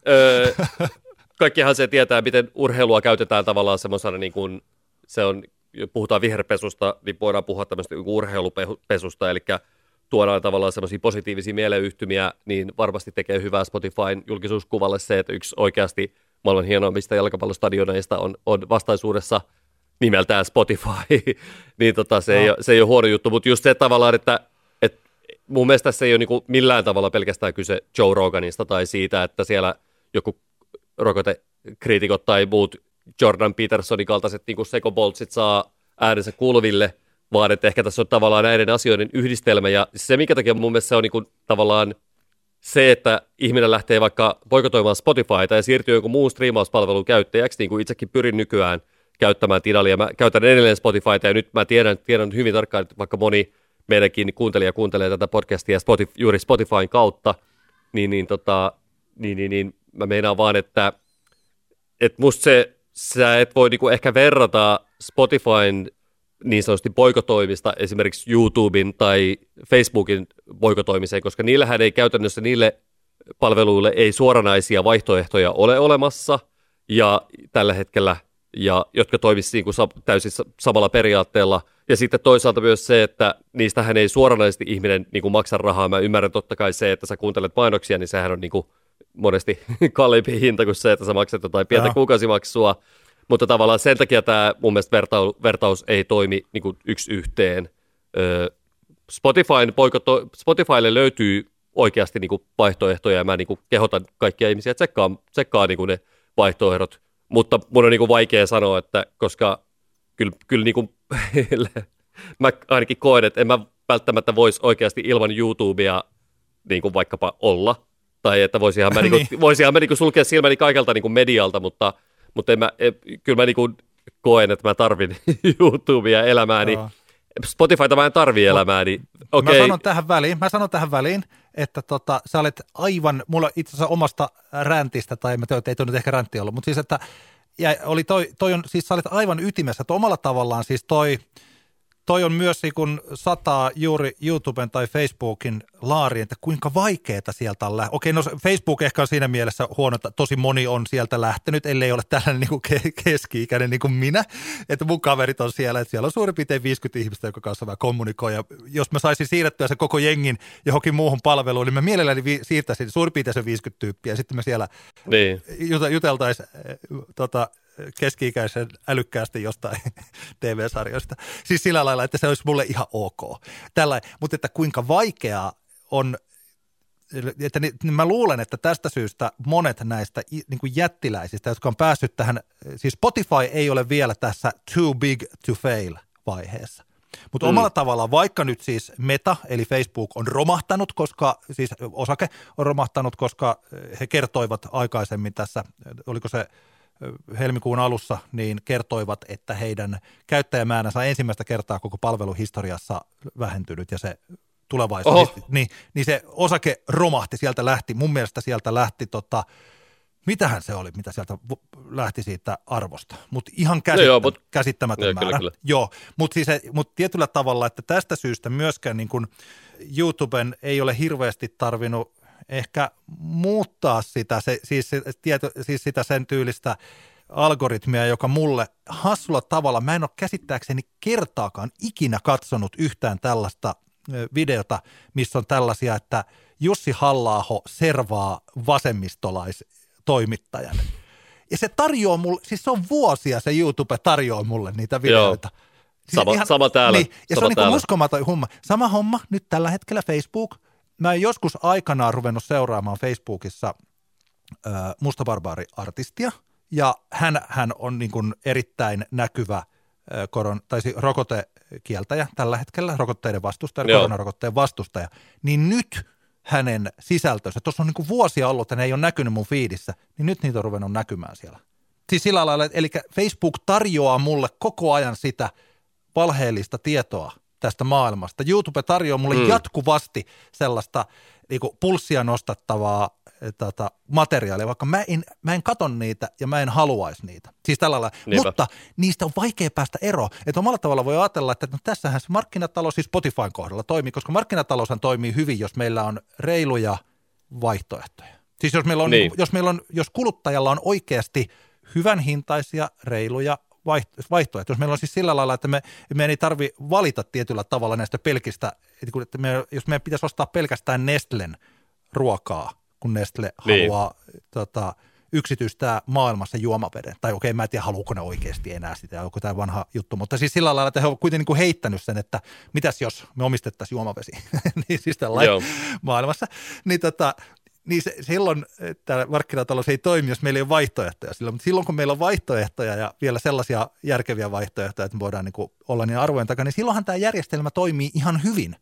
kaikkihan se tietää, miten urheilua käytetään tavallaan semmoisena, niin kuin se on, puhutaan viherpesusta, niin voidaan puhua tämmöistä urheilupesusta, eli tuodaan tavallaan semmoisia positiivisia mieleyhtymiä, niin varmasti tekee hyvää Spotifyn julkisuuskuvalle se, että yksi oikeasti maailman hienoimmista jalkapallostadioneista on vastaisuudessa nimeltään Spotify, niin se ei ole huono juttu, mutta just se tavallaan, että mun mielestä se ei ole niin kuin millään tavalla pelkästään kyse Joe Roganista tai siitä, että siellä joku rokotekriitikot tai muut Jordan Petersonin kaltaiset niin sekoboltsit saa äänensä kuuluville, vaan että ehkä tässä on tavallaan näiden asioiden yhdistelmä. Ja se, minkä takia mun mielestä se on niin kuin, tavallaan se, että ihminen lähtee vaikka boikotoimaan Spotifyta ja siirtyy jonkun muun striimauspalvelun käyttäjäksi, niin kuin itsekin pyrin nykyään käyttämään Tidalia. Mä käytän edelleen Spotifyta, ja nyt mä tiedän hyvin tarkkaan, että vaikka moni meidänkin kuuntelija kuuntelee tätä podcastia juuri Spotifyn kautta, niin mä meinaan vaan, että musta sä et voi niinku ehkä verrata Spotifyn niin sanotusti boikotoimista esimerkiksi YouTuben tai Facebookin boikotoimiseen, koska niillähän ei käytännössä niille palveluille ei suoranaisia vaihtoehtoja ole olemassa ja tällä hetkellä, ja jotka toimisi niinku täysin samalla periaatteella. Ja sitten toisaalta myös se, että niistähän ei suoranaisesti ihminen niinku maksa rahaa. Mä ymmärrän totta kai se, että sä kuuntelet mainoksia, niin sehän on niinku monesti kalliimpi hinta kuin se, että sä maksat jotain pientä kuukausimaksua, mutta tavallaan sen takia tämä mun mielestä vertaus ei toimi niin kuin yksi yhteen. Spotifylle löytyy oikeasti niin kuin vaihtoehtoja, ja mä niin kuin kehotan kaikkia ihmisiä tsekkaa niin kuin ne vaihtoehdot, mutta mun on niin kuin vaikea sanoa, että koska kyllä niin kuin mä ainakin koen, että en mä välttämättä voisi oikeasti ilman YouTubea niin kuin vaikkapa olla, tai että voisinhan mä, niinku sulkea silmäni kaikelta niinku medialta, mutta kyllä mä niinku koen, että mä tarvin YouTubea elämääni. Joo. Spotifyta mä en tarvi elämääni. Okay. Mä sanon tähän väliin, että sä olet aivan, mulla itse asiassa omasta räntistä, tai mä ei toi nyt ehkä räntti ollut, mutta siis että, ja oli toi on, siis sä olet aivan ytimessä, että omalla tavallaan siis toi on myös niin kuin sataa juuri YouTuben tai Facebookin laariin, että kuinka vaikeaa sieltä on lähteä. Okei, no Facebook ehkä on siinä mielessä huono, että tosi moni on sieltä lähtenyt, ellei ole tällainen niin kuin keski-ikäinen niin kuin minä. Että mun kaverit on siellä, että siellä on suurin piirtein 50 ihmistä, joka kanssa vähän kommunikoi. Ja jos mä saisin siirrettyä se koko jengin johonkin muuhun palveluun, niin mä mielelläni siirtäisin suurin piirtein se 50 tyyppiä. Ja sitten me siellä niin juteltaisiin keski-ikäisen älykkäästi jostain TV-sarjoista. Siis sillä lailla, että se olisi mulle ihan ok. Mutta että kuinka vaikeaa on, että niin mä luulen, että tästä syystä monet näistä niin kuin jättiläisistä, jotka on päässyt tähän, siis Spotify ei ole vielä tässä too big to fail vaiheessa. Mutta omalla tavallaan, vaikka nyt siis Meta, eli Facebook on romahtanut, koska siis osake on romahtanut, koska he kertoivat aikaisemmin tässä, oliko se helmikuun alussa, niin kertoivat, että heidän käyttäjämääränsä ensimmäistä kertaa koko palveluhistoriassa vähentynyt ja se tulevaisuus, niin se osake romahti, sieltä lähti, mun mielestä sieltä lähti mitähän se oli, mitä sieltä lähti siitä arvosta, mutta ihan käsittämätön määrä. Kyllä. Joo, mutta siis tietyllä tavalla, että tästä syystä myöskään niin kun YouTuben ei ole hirveästi tarvinnut ehkä muuttaa sitä, sitä sen tyylistä algoritmia, joka mulle hassulla tavalla, mä en ole käsittääkseni kertaakaan ikinä katsonut yhtään tällaista videota, missä on tällaisia, että Jussi Halla-aho servaa vasemmistolaistoimittajan. Ja se tarjoaa mulle, siis se on vuosia se YouTube tarjoaa mulle niitä videoita. Siis sama täällä. Niin, ja se on niin kuin uskomaton homma. Sama homma nyt tällä hetkellä Facebook. Mä en joskus aikanaan ruvennut seuraamaan Facebookissa mustabarbaari-artistia, ja hän on niin kuin erittäin näkyvä rokotekieltäjä tällä hetkellä, rokotteiden vastustaja, koronarokotteen vastustaja, niin nyt hänen sisältönsä, tuossa on niin kuin vuosia ollut, että ne ei ole näkynyt mun feedissä, niin nyt niitä on ruvennut näkymään siellä. Siis sillä lailla, eli Facebook tarjoaa mulle koko ajan sitä valheellista tietoa tästä maailmasta. YouTube tarjoaa mulle jatkuvasti sellaista niin kuin pulssia nostattavaa materiaalia, vaikka mä en katso niitä ja mä en haluaisi niitä. Siis tällä lailla. Mutta niistä on vaikea päästä eroon. Että omalla tavalla voi ajatella, että no tässähän se markkinatalous siis Spotifyn kohdalla toimii, koska markkinataloushan toimii hyvin, jos meillä on reiluja vaihtoehtoja. Siis jos kuluttajalla on oikeasti hyvän hintaisia, reiluja vaihtoehtoja. Jos meillä on siis sillä lailla, että me ei tarvitse valita tietyllä tavalla näistä pelkistä, että jos meidän pitäisi ostaa pelkästään Nestlen ruokaa, kun Nestle haluaa yksityistää maailmassa juomaveden. Tai okei, mä en tiedä, haluuko ne oikeasti enää sitä, onko tämä vanha juttu, mutta siis sillä lailla, että he ovat kuitenkin niin heittänyt sen, että mitäs jos me omistettaisiin juomavesi, niin siis tällainen maailmassa, niin silloin tämä markkinatalous ei toimi, jos meillä ei ole vaihtoehtoja sillä, mutta silloin kun meillä on vaihtoehtoja ja vielä sellaisia järkeviä vaihtoehtoja, että me voidaan niin kuin olla niin arvojen takana, niin silloinhan tämä järjestelmä toimii ihan hyvin.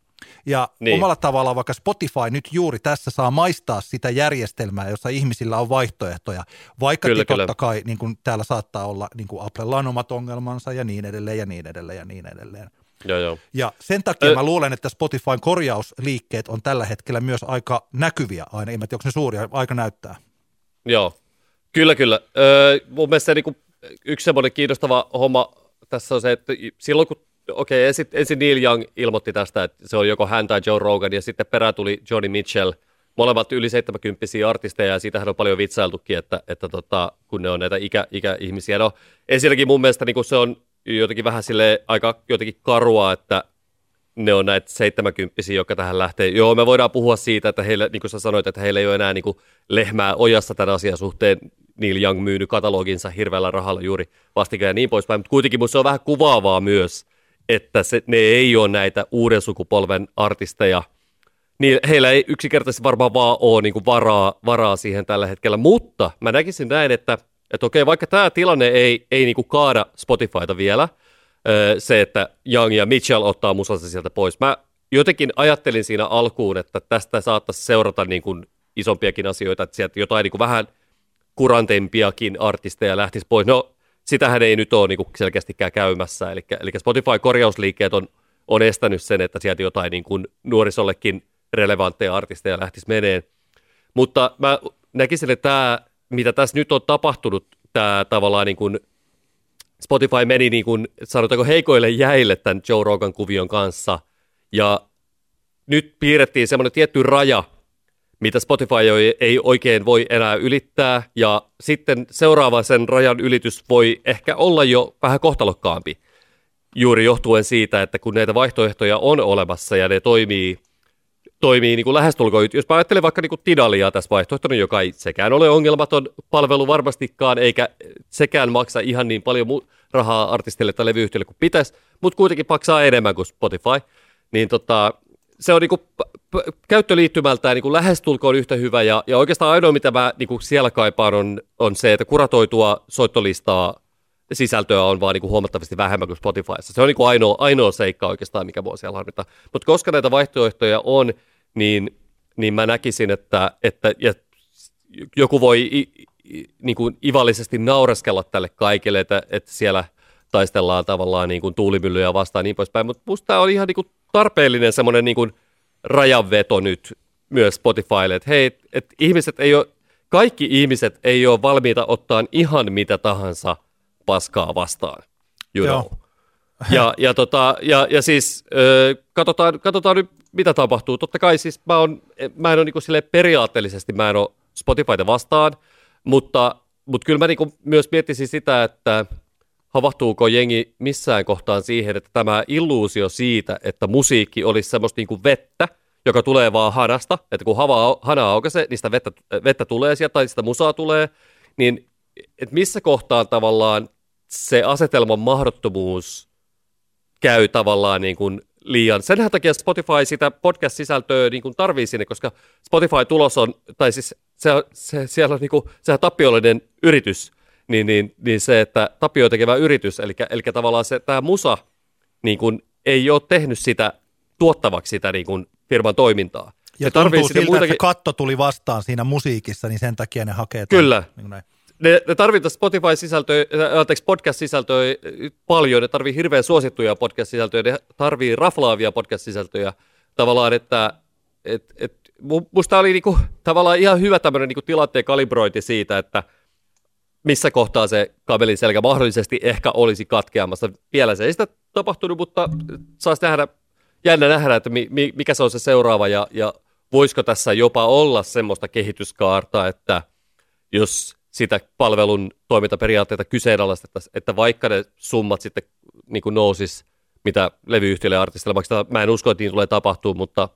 Ja omalla tavallaan vaikka Spotify nyt juuri tässä saa maistaa sitä järjestelmää, jossa ihmisillä on vaihtoehtoja, vaikka totta kai niin kuin täällä saattaa olla, niin kuin Applella on omat ongelmansa ja niin edelleen ja niin edelleen ja niin edelleen. Joo. Ja sen takia mä luulen, että Spotifyn korjausliikkeet on tällä hetkellä myös aika näkyviä aina. En tiedä, onko ne suuria, aika näyttää. Joo, kyllä. Mun mielestä niin kuin yksi semmoinen kiinnostava homma tässä on se, että silloin kun ensin Neil Young ilmoitti tästä, että se on joko hän tai Joe Rogan, ja sitten perään tuli Joni Mitchell, molemmat yli 70-vuotiaita artisteja, ja siitähän on paljon vitsailtukin, että kun ne on näitä ikäihmisiä. No ensinnäkin mun mielestä niin se on jotenkin vähän silleen aika jotenkin karua, että ne on näitä 70-vuotiaita, jotka tähän lähtee. Joo, me voidaan puhua siitä, että heillä, niin kuin sä sanoit, että heillä ei ole enää niin kuin lehmää ojassa tämän asian suhteen. Neil Young myynyt kataloginsa hirveällä rahalla juuri vastikään ja niin poispäin, mutta kuitenkin mun se on vähän kuvaavaa myös, että ne ei ole näitä uuden sukupolven artisteja. Niin heillä ei yksinkertaisesti varmaan vaan ole niin kuin varaa siihen tällä hetkellä, mutta mä näkisin näin, että okei, vaikka tämä tilanne ei niin kuin kaada Spotifyta vielä, se, että Young ja Mitchell ottaa musansa sieltä pois. Mä jotenkin ajattelin siinä alkuun, että tästä saattaisi seurata niin kuin isompiakin asioita, että sieltä jotain niin kuin vähän kurantempiakin artisteja lähtisi pois. No, sitähän ei nyt ole niin selkeästikään käymässä, eli Spotify-korjausliikkeet on estänyt sen, että sieltä jotain niin kuin nuorisollekin relevantteja artisteja lähtisi meneen. Mutta mä näkisin, että tämä, mitä tässä nyt on tapahtunut, tämä tavallaan niin kuin Spotify meni niin kuin, sanotaanko heikoille jäille tämän Joe Rogan-kuvion kanssa, ja nyt piirrettiin semmoinen tietty raja, mitä Spotify ei oikein voi enää ylittää, ja sitten seuraava sen rajan ylitys voi ehkä olla jo vähän kohtalokkaampi, juuri johtuen siitä, että kun näitä vaihtoehtoja on olemassa, ja ne toimii niin kuin lähestulkoon. Jos mä ajattelen vaikka niin kuin Tidalia tässä vaihtoehtona, joka ei sekään ole ongelmaton palvelu varmastikaan, eikä sekään maksa ihan niin paljon rahaa artistille tai levyyhtiölle kuin pitäisi, mutta kuitenkin maksaa enemmän kuin Spotify, niin se on niinku käyttöliittymältään niinku lähestulkoon yhtä hyvä, ja oikeastaan ainoa, mitä mä niinku siellä kaipaan, on se, että kuratoitua soittolistaa sisältöä on vaan niinku huomattavasti vähemmän kuin Spotifyssa. Se on niinku ainoa seikka oikeastaan, mikä voi siellä harmittaa. Mutta koska näitä vaihtoehtoja on, niin mä näkisin, että joku voi niin kuin ivallisesti naureskella tälle kaikille, että siellä taistellaan tavallaan niin kuin tuulimyllyjä vastaan niin poispäin, mutta musta tämä oli ihan niin kuin tarpeellinen semmoinen niin kuin rajanveto nyt myös Spotifylle, että hei, että ihmiset ei ole, kaikki ihmiset ei ole valmiita ottaa ihan mitä tahansa paskaa vastaan. Joo. Ja siis katsotaan nyt, mitä tapahtuu. Totta kai siis mä en ole niin kuin periaatteellisesti, mä en ole Spotifyta vastaan, mutta kyllä mä niin kuin myös miettisin sitä, että havahtuuko jengi missään kohtaan siihen, että tämä illuusio siitä, että musiikki olisi semmoista niin kuin vettä, joka tulee vaan hanasta, että kun hana aukaisee, niin sitä vettä tulee sieltä tai sitä musaa tulee, niin että missä kohtaan tavallaan se asetelman mahdottomuus käy tavallaan niin kuin liian. Sen takia Spotify sitä podcast-sisältöä niin kuin tarvii sinne, koska Spotify-tulos on, tai siis se siellä on niin kuin, sehän tappiollinen yritys, niin se, että tappio tekevä yritys, eli tavallaan se, tämä musa niin kuin ei ole tehnyt sitä tuottavaksi sitä niin kuin firman toimintaa. Ja tuntuu siltä, muutakin, että katto tuli vastaan siinä musiikissa, niin sen takia ne hakee. Kyllä. Niin näin. Ne tarvittaa Spotify-sisältöä, podcast-sisältöä paljon, ne tarvii hirveän suosittuja podcast-sisältöjä, ne tarvii raflaavia podcast-sisältöjä tavallaan, että musta oli niinku, tavallaan ihan hyvä tämmöinen niinku tilanteen kalibrointi siitä, että missä kohtaa se kabelin selkä mahdollisesti ehkä olisi katkeamassa. Vielä se ei sitä tapahtunut, mutta saisi nähdä, jännä nähdä, että mikä se on se seuraava ja voisiko tässä jopa olla semmoista kehityskaarta, että jos sitä palvelun toimintaperiaatteita kyseenalaistettaisiin, että vaikka ne summat sitten niin kuin nousis, mitä levyyhtiölle ja artistille maksetaan, mä en usko, että niin tulee tapahtua, mutta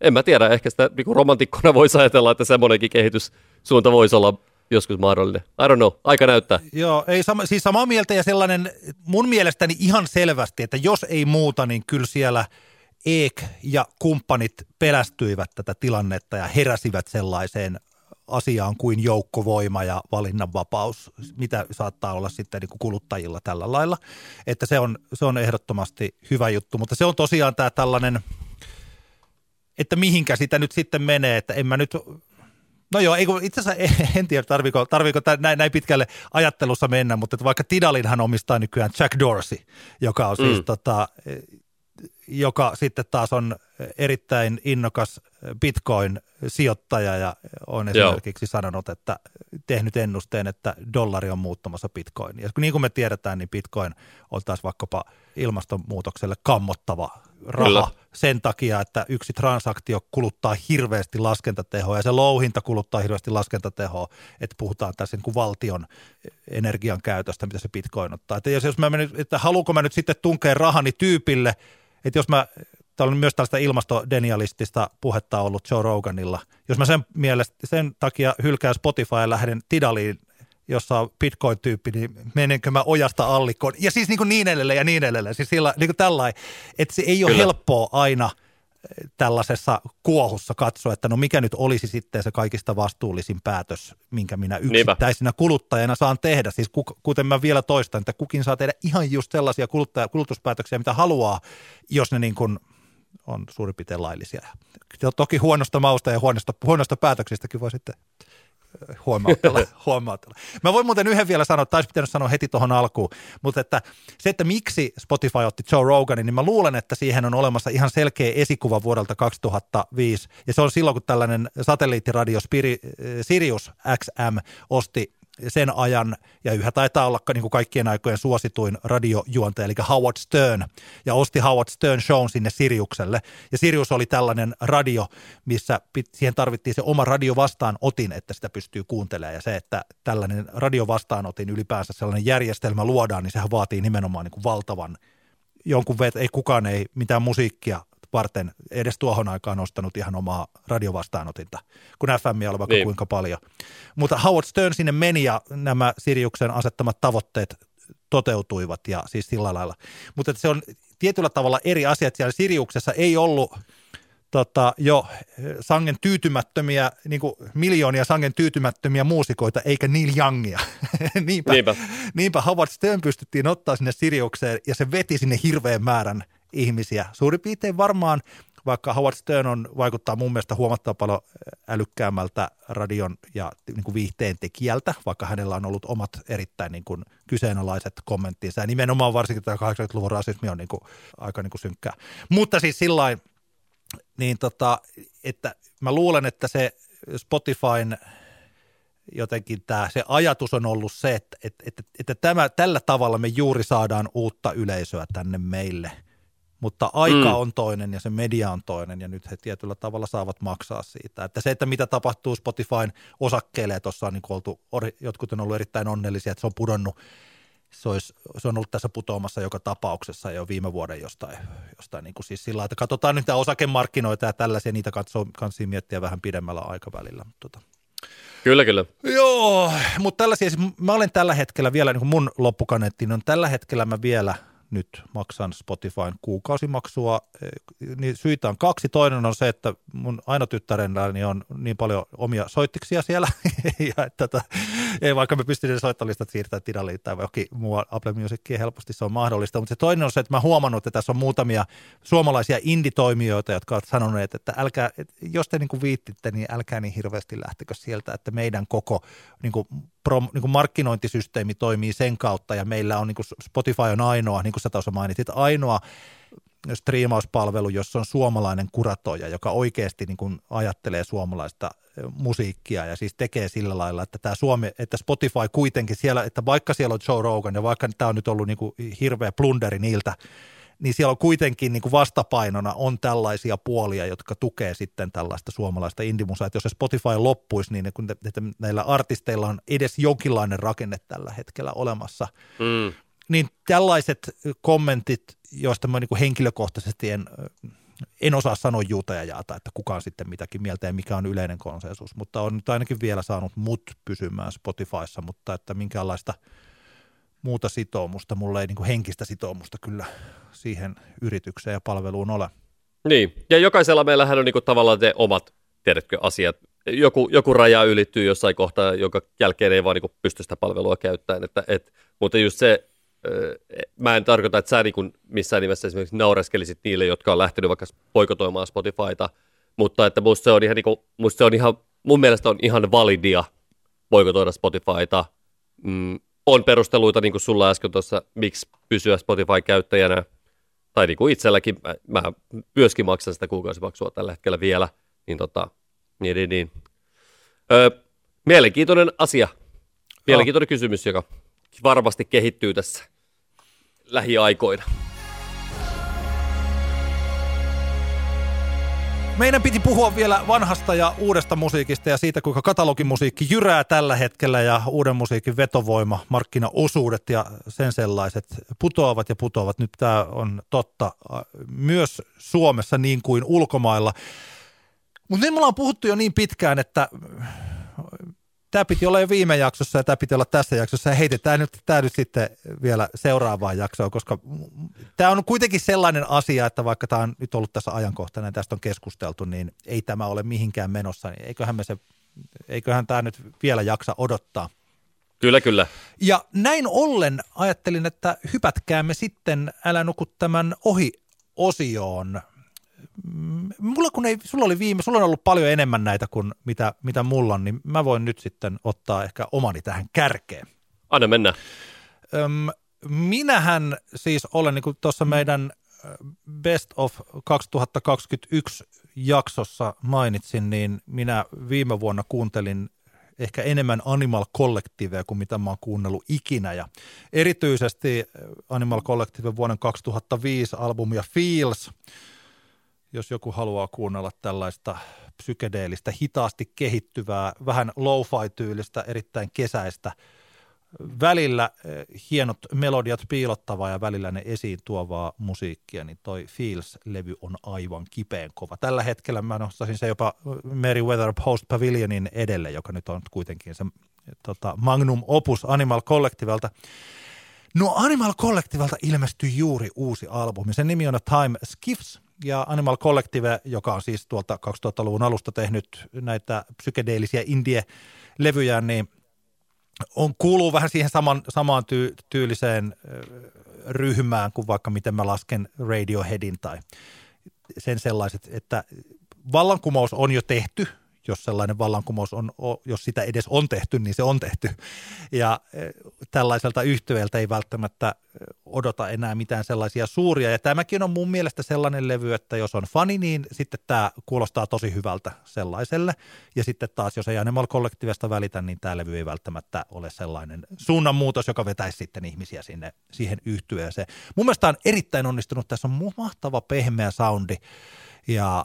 en mä tiedä, ehkä sitä niin kuin romantikkona voisi ajatella, että semmoinenkin kehityssuunta voisi olla joskus mahdollinen. I don't know, aika näyttää. Joo, ei siis samaa mieltä ja sellainen mun mielestäni ihan selvästi, että jos ei muuta, niin kyllä siellä Eek ja kumppanit pelästyivät tätä tilannetta ja heräsivät sellaiseen asiaan kuin joukkovoima ja valinnanvapaus, mitä saattaa olla sitten niin kuin kuluttajilla tällä lailla. Että se on ehdottomasti hyvä juttu, mutta se on tosiaan tämä tällainen, että mihinkä sitä nyt sitten menee, että en mä nyt, no joo, itse asiassa en tiedä tarviiko näin pitkälle ajattelussa mennä, mutta että vaikka Tidalinhan omistaa nykyään Jack Dorsey, joka on siis joka sitten taas on erittäin innokas Bitcoin-sijoittaja ja on esimerkiksi sanonut, että tehnyt ennusteen, että dollari on muuttamassa Bitcoin. Ja niin kuin me tiedetään, niin Bitcoin on taas vaikkapa ilmastonmuutokselle kammottava raha. Kyllä. Sen takia, että yksi transaktio kuluttaa hirveästi laskentatehoa ja se louhinta kuluttaa hirveästi laskentatehoa, että puhutaan tässä niin kuin valtion energian käytöstä, mitä se Bitcoin ottaa. Että jos mä menen, että haluanko mä nyt sitten tunkea rahani tyypille, että jos mä, täällä on myös tällaista ilmastodenialistista puhetta ollut Joe Roganilla, jos mä sen takia hylkään Spotify ja lähden Tidaliin, jossa on Bitcoin-tyyppi, niin menenkö mä ojasta allikkoon? Ja siis niin edelleen ja niin edelleen. Siis sillä, niin kuin tällainen, että se ei ole helppoa aina tällaisessa kuohussa katsoa, että no mikä nyt olisi sitten se kaikista vastuullisin päätös, minkä minä yksittäisenä kuluttajana saan tehdä. Siis kuten mä vielä toistan, että kukin saa tehdä ihan just sellaisia kulutuspäätöksiä, mitä haluaa, jos ne niin kuin on suurin piirtein laillisia. Toki huonosta mausta ja huonosta päätöksistäkin voi sitten huomautella. Mä voin muuten yhden vielä sanoa, taisi pitänyt sanoa heti tuohon alkuun, mutta että se, että miksi Spotify otti Joe Roganin, niin mä luulen, että siihen on olemassa ihan selkeä esikuva vuodelta 2005, ja se on silloin, kun tällainen satelliittiradio Sirius XM osti sen ajan, ja yhä taitaa olla niin kuin kaikkien aikojen suosituin radiojuontaja, eli Howard Stern, ja osti Howard Stern Shown sinne Siriukselle. Ja Sirius oli tällainen radio, missä siihen tarvittiin se oma radio vastaanotin, että sitä pystyy kuuntelemaan, ja se, että tällainen radio vastaanotin ylipäänsä sellainen järjestelmä luodaan, niin sehän vaatii nimenomaan niin kuin valtavan jonkun ei kukaan ei mitään musiikkia varten edes tuohon aikaan ostanut ihan omaa radiovastaanotinta, kun FM:iä oli vaikka kuinka paljon. Mutta Howard Stern sinne meni ja nämä Siriuksen asettamat tavoitteet toteutuivat ja siis sillä lailla. Mutta se on tietyllä tavalla eri asiat. Siellä Siriuksessa ei ollut jo sangen tyytymättömiä, niin kuin miljoonia sangen tyytymättömiä muusikoita, eikä Neil Youngia. Niinpä Howard Stern pystyttiin ottaa sinne Siriukseen ja se veti sinne hirveän määrän ihmisiä. Suurin piirtein varmaan, vaikka Howard Stern vaikuttaa mun mielestä huomattavan paljon älykkäämmältä radion ja niin kuin viihteen tekijältä, vaikka hänellä on ollut omat erittäin niin kuin kyseenalaiset kommenttinsa. Ja nimenomaan varsinkin tämä 80-luvun rasismi on niin kuin aika niin kuin synkkää. Mutta siis sillain, niin että mä luulen, että se Spotifyn jotenkin tämä, se ajatus on ollut se, että tällä tavalla me juuri saadaan uutta yleisöä tänne meille. Mutta aika on toinen ja se media on toinen ja nyt he tietyllä tavalla saavat maksaa siitä. Että se, että mitä tapahtuu Spotifyn osakkeille, tuossa on niin oltu, jotkut on ollut erittäin onnellisia, että se on pudonnut. Se on ollut tässä putoamassa joka tapauksessa jo viime vuoden jostain niin kuin siis sillä, että katsotaan nyt tämä osakemarkkinoita ja tällaisia, niitä kansi miettiä vähän pidemmällä aikavälillä. Kyllä, kyllä. Joo, mutta tällaisia, mä olen tällä hetkellä vielä, niin kuin mun loppukaneettiin on tällä hetkellä mä vielä nyt maksan Spotifyn kuukausimaksua, niin syitä on kaksi. Toinen on se, että mun ainotyttärelläni on niin paljon omia soittiksia siellä, ja että ei vaikka me pystyn soittalistat siirtämään Tidaliin tai johonkin muu Apple Musiciin helposti, se on mahdollista. Mutta se toinen on se, että mä huomannut, että tässä on muutamia suomalaisia indie-toimijoita, jotka ovat sanoneet, että älkää, jos te niin kuin viittitte, niin älkää niin hirveästi lähtekö sieltä, että meidän koko niin kuin markkinointisysteemi toimii sen kautta, ja meillä on niin kuin Spotify on ainoa, niin kuin sä tuossa mainitsit, ainoa striimauspalvelu, jossa on suomalainen kuratoija, joka oikeasti niin kuin ajattelee suomalaista musiikkia ja siis tekee sillä lailla, että tämä Suomi, että Spotify kuitenkin siellä, että vaikka siellä on Joe Rogan ja vaikka tämä on nyt ollut niin kuin hirveä plunderi niiltä, niin siellä on kuitenkin niin kuin vastapainona on tällaisia puolia, jotka tukee sitten tällaista suomalaista indimusaa. Että jos se Spotify loppuisi, niin että näillä artisteilla on edes jonkinlainen rakenne tällä hetkellä olemassa. Mm. Niin tällaiset kommentit, joista mä niin kuin henkilökohtaisesti en osaa sanoa juuta ja jaata, että kuka on sitten mitäkin mieltä ja mikä on yleinen konsensus. Mutta on nyt ainakin vielä saanut mut pysymään Spotifyssa, mutta että minkäänlaista muuta sitoumusta, mulla ei niin kuin henkistä sitoumusta kyllä siihen yritykseen ja palveluun ole. Niin, ja jokaisella meillähän on niin kuin tavallaan ne omat, tiedätkö, asiat. Joku raja ylittyy jossain kohtaa, jonka jälkeen ei vaan niin kuin pysty sitä palvelua käyttämään. Mutta just se, mä en tarkoita, että sä niin kuin missään nimessä esimerkiksi naureskelisit niille, jotka on lähtenyt vaikka poikotoimaan Spotifyta, mutta että musta se on ihan, niin kuin, musta se on ihan, mun mielestä on ihan validia poikotoida Spotifyta. On perusteluita, niin kuin sulla äsken tuossa, miksi pysyä Spotify-käyttäjänä, tai niin kuin itselläkin, mä myöskin maksan sitä kuukausimaksua tällä hetkellä vielä, niin niin. Mielenkiintoinen asia, mielenkiintoinen kysymys, joka varmasti kehittyy tässä lähiaikoina. Meidän piti puhua vielä vanhasta ja uudesta musiikista ja siitä, kuinka katalogimusiikki jyrää tällä hetkellä ja uuden musiikin vetovoima, markkinaosuudet ja sen sellaiset putoavat ja putoavat. Nyt tämä on totta myös Suomessa niin kuin ulkomailla. Mutta nyt me ollaan puhuttu jo niin pitkään, että tämä piti olla jo viime jaksossa ja tämä piti olla tässä jaksossa. Ja heitetään nyt tämä nyt sitten vielä seuraavaan jaksoon, koska tämä on kuitenkin sellainen asia, että vaikka tämä on nyt ollut tässä ajankohtana ja tästä on keskusteltu, niin ei tämä ole mihinkään menossa. Niin eiköhän tämä nyt vielä jaksa odottaa. Kyllä, kyllä. Ja näin ollen ajattelin, että hypätkäämme sitten Älä nuku tämän ohi -osioon. Sulla on ollut paljon enemmän näitä kuin mitä mulla on, niin mä voin nyt sitten ottaa ehkä omani tähän kärkeen. Anna mennä. Minähän siis olen niin kuin tuossa meidän Best of 2021 jaksossa mainitsin, niin minä viime vuonna kuuntelin ehkä enemmän Animal Collectivea kuin mitä mä oon kuunnellut ikinä. Ja erityisesti Animal Collective vuoden 2005 albumia Feels. Jos joku haluaa kuunnella tällaista psykedeellistä, hitaasti kehittyvää, vähän lo-fi-tyylistä, erittäin kesäistä, välillä hienot melodiat piilottavaa ja välillä ne esiin tuovaa musiikkia, niin toi Feels-levy on aivan kipeän kova. Tällä hetkellä mä nostaisin se jopa Merriweather Post Pavilionin edelle, joka nyt on kuitenkin se magnum opus Animal Collectivelta. No Animal Collectivelta ilmestyi juuri uusi albumi. Sen nimi on A Time Skiffs. Ja Animal Collective, joka on siis tuolta 2000-luvun alusta tehnyt näitä psykedeellisiä indie-levyjä, niin kuuluu vähän siihen samaan tyyliseen ryhmään kuin vaikka miten mä lasken Radioheadin tai sen sellaiset, että vallankumous on jo tehty jos sellainen vallankumous on, jos sitä edes on tehty, niin se on tehty. Ja tällaiselta yhtyeeltä ei välttämättä odota enää mitään sellaisia suuria. Ja tämäkin on mun mielestä sellainen levy, että jos on fani, niin sitten tämä kuulostaa tosi hyvältä sellaiselle. Ja sitten taas, jos ei Animal Collectivesta välitä, niin tämä levy ei välttämättä ole sellainen suunnanmuutos, joka vetäisi sitten ihmisiä sinne siihen yhtyeeseen. Mun mielestä on erittäin onnistunut. Tässä on mahtava pehmeä soundi ja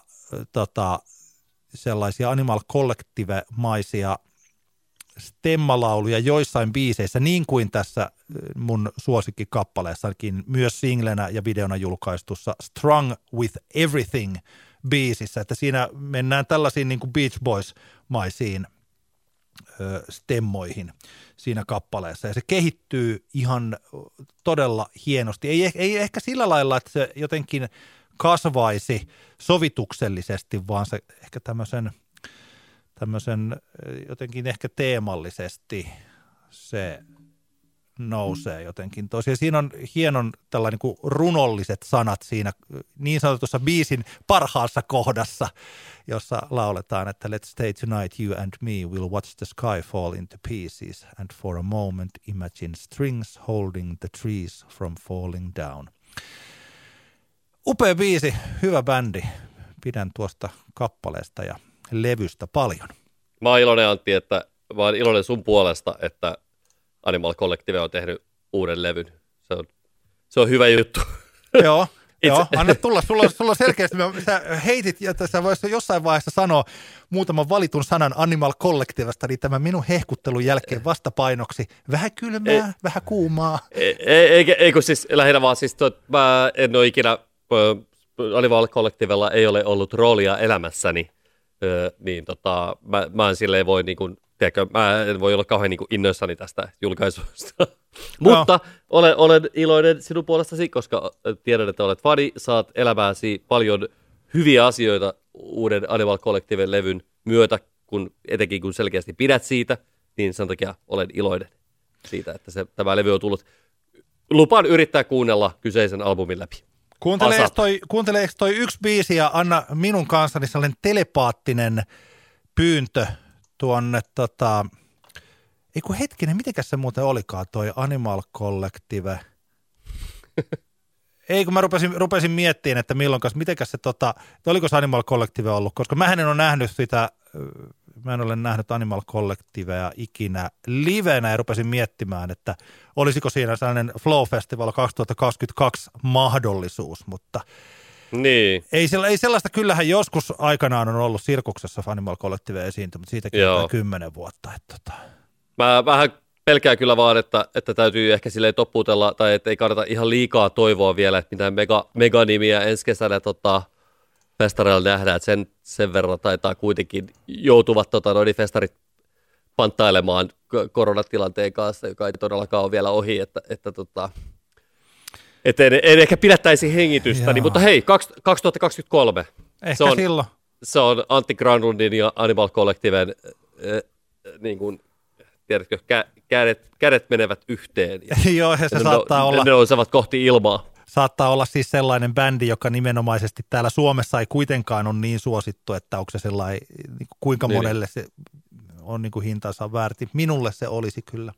sellaisia Animal Collective-maisia stemmalauluja joissain biiseissä, niin kuin tässä mun suosikkikappaleessakin, myös singlenä ja videona julkaistussa Strung with Everything -biisissä, että siinä mennään tällaisiin niin kuin Beach Boys-maisiin stemmoihin siinä kappaleessa, ja se kehittyy ihan todella hienosti. Ei ehkä sillä lailla, että se jotenkin kasvaisi sovituksellisesti, vaan se ehkä tämmöisen jotenkin ehkä teemallisesti se nousee jotenkin tosiaan. Siinä on hienon tällainen kuin runolliset sanat siinä niin sanotussa biisin parhaassa kohdassa, jossa lauletaan, että let's stay tonight you and me, we'll watch the sky fall into pieces and for a moment imagine strings holding the trees from falling down. Upea biisi, hyvä bändi. Pidän tuosta kappaleesta ja levystä paljon. Mä oon iloinen, Antti, mä oon iloinen sun puolesta, että Animal Collective on tehnyt uuden levyn. Se on hyvä juttu. Joo, joo, anna tulla. Sulla on selkeästi, sä heitit, että sä voisit jossain vaiheessa sanoa muutaman valitun sanan Animal Collectivesta, niin tämän minun hehkuttelun jälkeen vastapainoksi vähän kylmää, vähän kuumaa. Ei kun siis lähinnä vaan siis, mä en ole ikinä, Animal Collectivella ei ole ollut roolia elämässäni, niin mä en silleen voi niin kuin, tiedätkö, mä en voi olla kauhean niin kuin innoissani tästä julkaisusta. Mutta olen iloinen sinun puolestasi, koska tiedän, että olet fani, saat elämääsi paljon hyviä asioita uuden Animal Collectiven levyn myötä, etenkin kun selkeästi pidät siitä, niin sen takia olen iloinen siitä, että tämä levy on tullut. Lupaan yrittää kuunnella kyseisen albumin läpi. Kuuntele toi yksi biisi ja anna minun kanssani sellainen telepaattinen pyyntö tuonne, mitenkäs se muuten olikaan toi Animal Collective? Ei, kun mä rupesin miettimään, että mitenkäs se, oliko se Animal Collective ollut, koska mä en ole nähnyt Animal Collectivea ikinä livenä ja rupesin miettimään, että olisiko siinä sellainen Flow Festival 2022 mahdollisuus, mutta niin. Ei sellaista, kyllähän joskus aikanaan on ollut Sirkuksessa Animal Collective esiinty, mutta siitäkin on 10 vuotta. Mä vähän pelkään kyllä vaan, että täytyy ehkä silleen topputella tai että ei kannata ihan liikaa toivoa vielä, että mitään meganimiä ensi kesänä festareilla nähdään, että sen verran taitaa kuitenkin joutuvat festarit panttailemaan koronatilanteen kanssa, joka ei todellakaan ole vielä ohi, että en ehkä pidättäisi hengitystä, niin, mutta hei, 2023. Ehkä silloin. Se on Antti Granlundin ja Animal Collectiven, niin kuin, tiedätkö, kädet menevät yhteen. Joo, ja se saattaa olla. Ne nousevat kohti ilmaa. Saattaa olla siis sellainen bändi, joka nimenomaisesti täällä Suomessa ei kuitenkaan ole niin suosittu, että onko se sellainen, kuinka monelle se on niin kuin hintansa väärti. Minulle se olisi kyllä.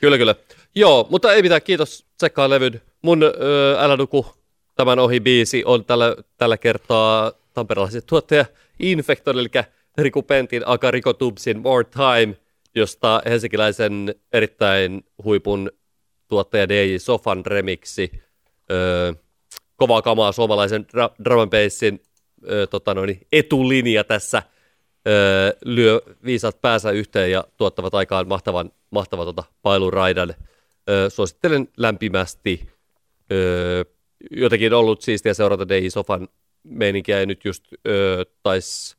Kyllä. Joo, mutta ei mitään, kiitos. Tsekkaa levyn. Mun Älä nuku tämän ohi -biisi on tällä kertaa tamperelaisen tuottaja Infector, eli Riku Pentin aka Rico Tubbsin More Time, josta helsinkiläisen erittäin huipun tuottaja DJ Sofan remiksi. Kovaa kamaa, suomalaisen drum and bassin etulinja tässä lyö viisaat päänsä yhteen ja tuottavat aikaan mahtavan pailuraidan. Suosittelen lämpimästi. Jotenkin ollut siistiä seurata DJ Sofan meininkiä, ja nyt just taisi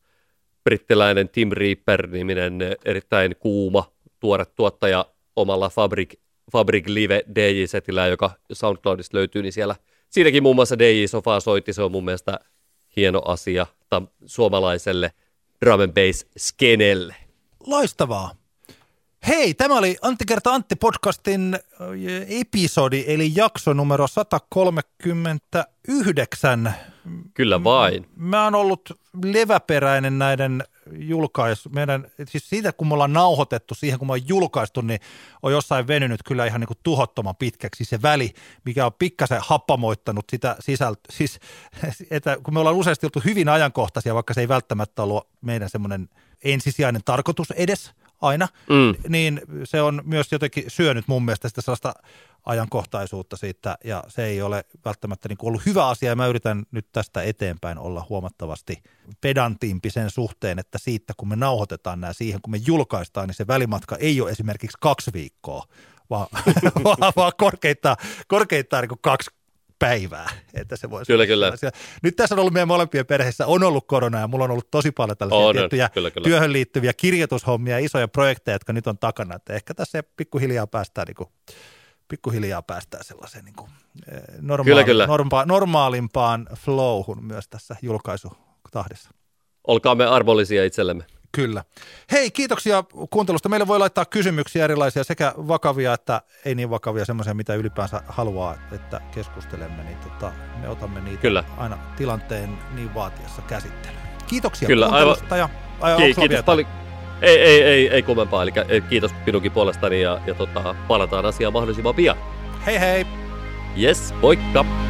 brittiläinen Tim Reaper-niminen erittäin kuuma tuore tuottaja omalla Fabric Live DJ-setillä, joka SoundCloudista löytyy, niin siinäkin muun muassa DJ Sofaa soitti. Se on mun mielestä hieno asia suomalaiselle drum and bass -skenelle. Loistavaa. Hei, tämä oli Antti kerta Antti -podcastin episodi, eli jakso numero 139. Kyllä vain. Mä oon ollut leväperäinen näiden meidän, siis siitä kun me ollaan nauhoitettu, siihen kun me ollaan julkaistu, niin on jossain venynyt kyllä ihan niin kuin tuhottoman pitkäksi se väli, mikä on pikkasen happamoittanut sitä sisältöä. Siis, että kun me ollaan useasti oltu hyvin ajankohtaisia, vaikka se ei välttämättä ollut meidän semmoinen ensisijainen tarkoitus edes aina, niin se on myös jotenkin syönyt mun mielestä sitä sellaista ajankohtaisuutta siitä, ja se ei ole välttämättä niin kuin ollut hyvä asia, ja mä yritän nyt tästä eteenpäin olla huomattavasti pedantimpi sen suhteen, että siitä kun me nauhoitetaan nämä siihen, kun me julkaistaan, niin se välimatka ei ole esimerkiksi 2 viikkoa, vaan korkeintaan niin kuin 2 päivää. Että se voisi kyllä. Nyt tässä on ollut meidän molempien perheissä, on ollut korona, ja mulla on ollut tosi paljon tällaisia tiettyjä työhön liittyviä kirjoitushommia, isoja projekteja, jotka nyt on takana, että ehkä tässä pikkuhiljaa päästään niin kuin sellaiseen niin kuin normaalimpaan flowhun myös tässä julkaisutahdissa. Olkaamme armollisia itsellemme. Kyllä. Hei, kiitoksia kuuntelusta. Meille voi laittaa kysymyksiä erilaisia, sekä vakavia että ei niin vakavia, semmoisia, mitä ylipäänsä haluaa, että keskustelemme. Niin me otamme niitä aina tilanteen niin vaatiessa käsittelyyn. Kiitoksia kuuntelusta. Kiitos paljon. Ei kummempaa. Eli kiitos minunkin puolestani ja palataan asiaan mahdollisimman pian. Hei hei! Yes, moikka!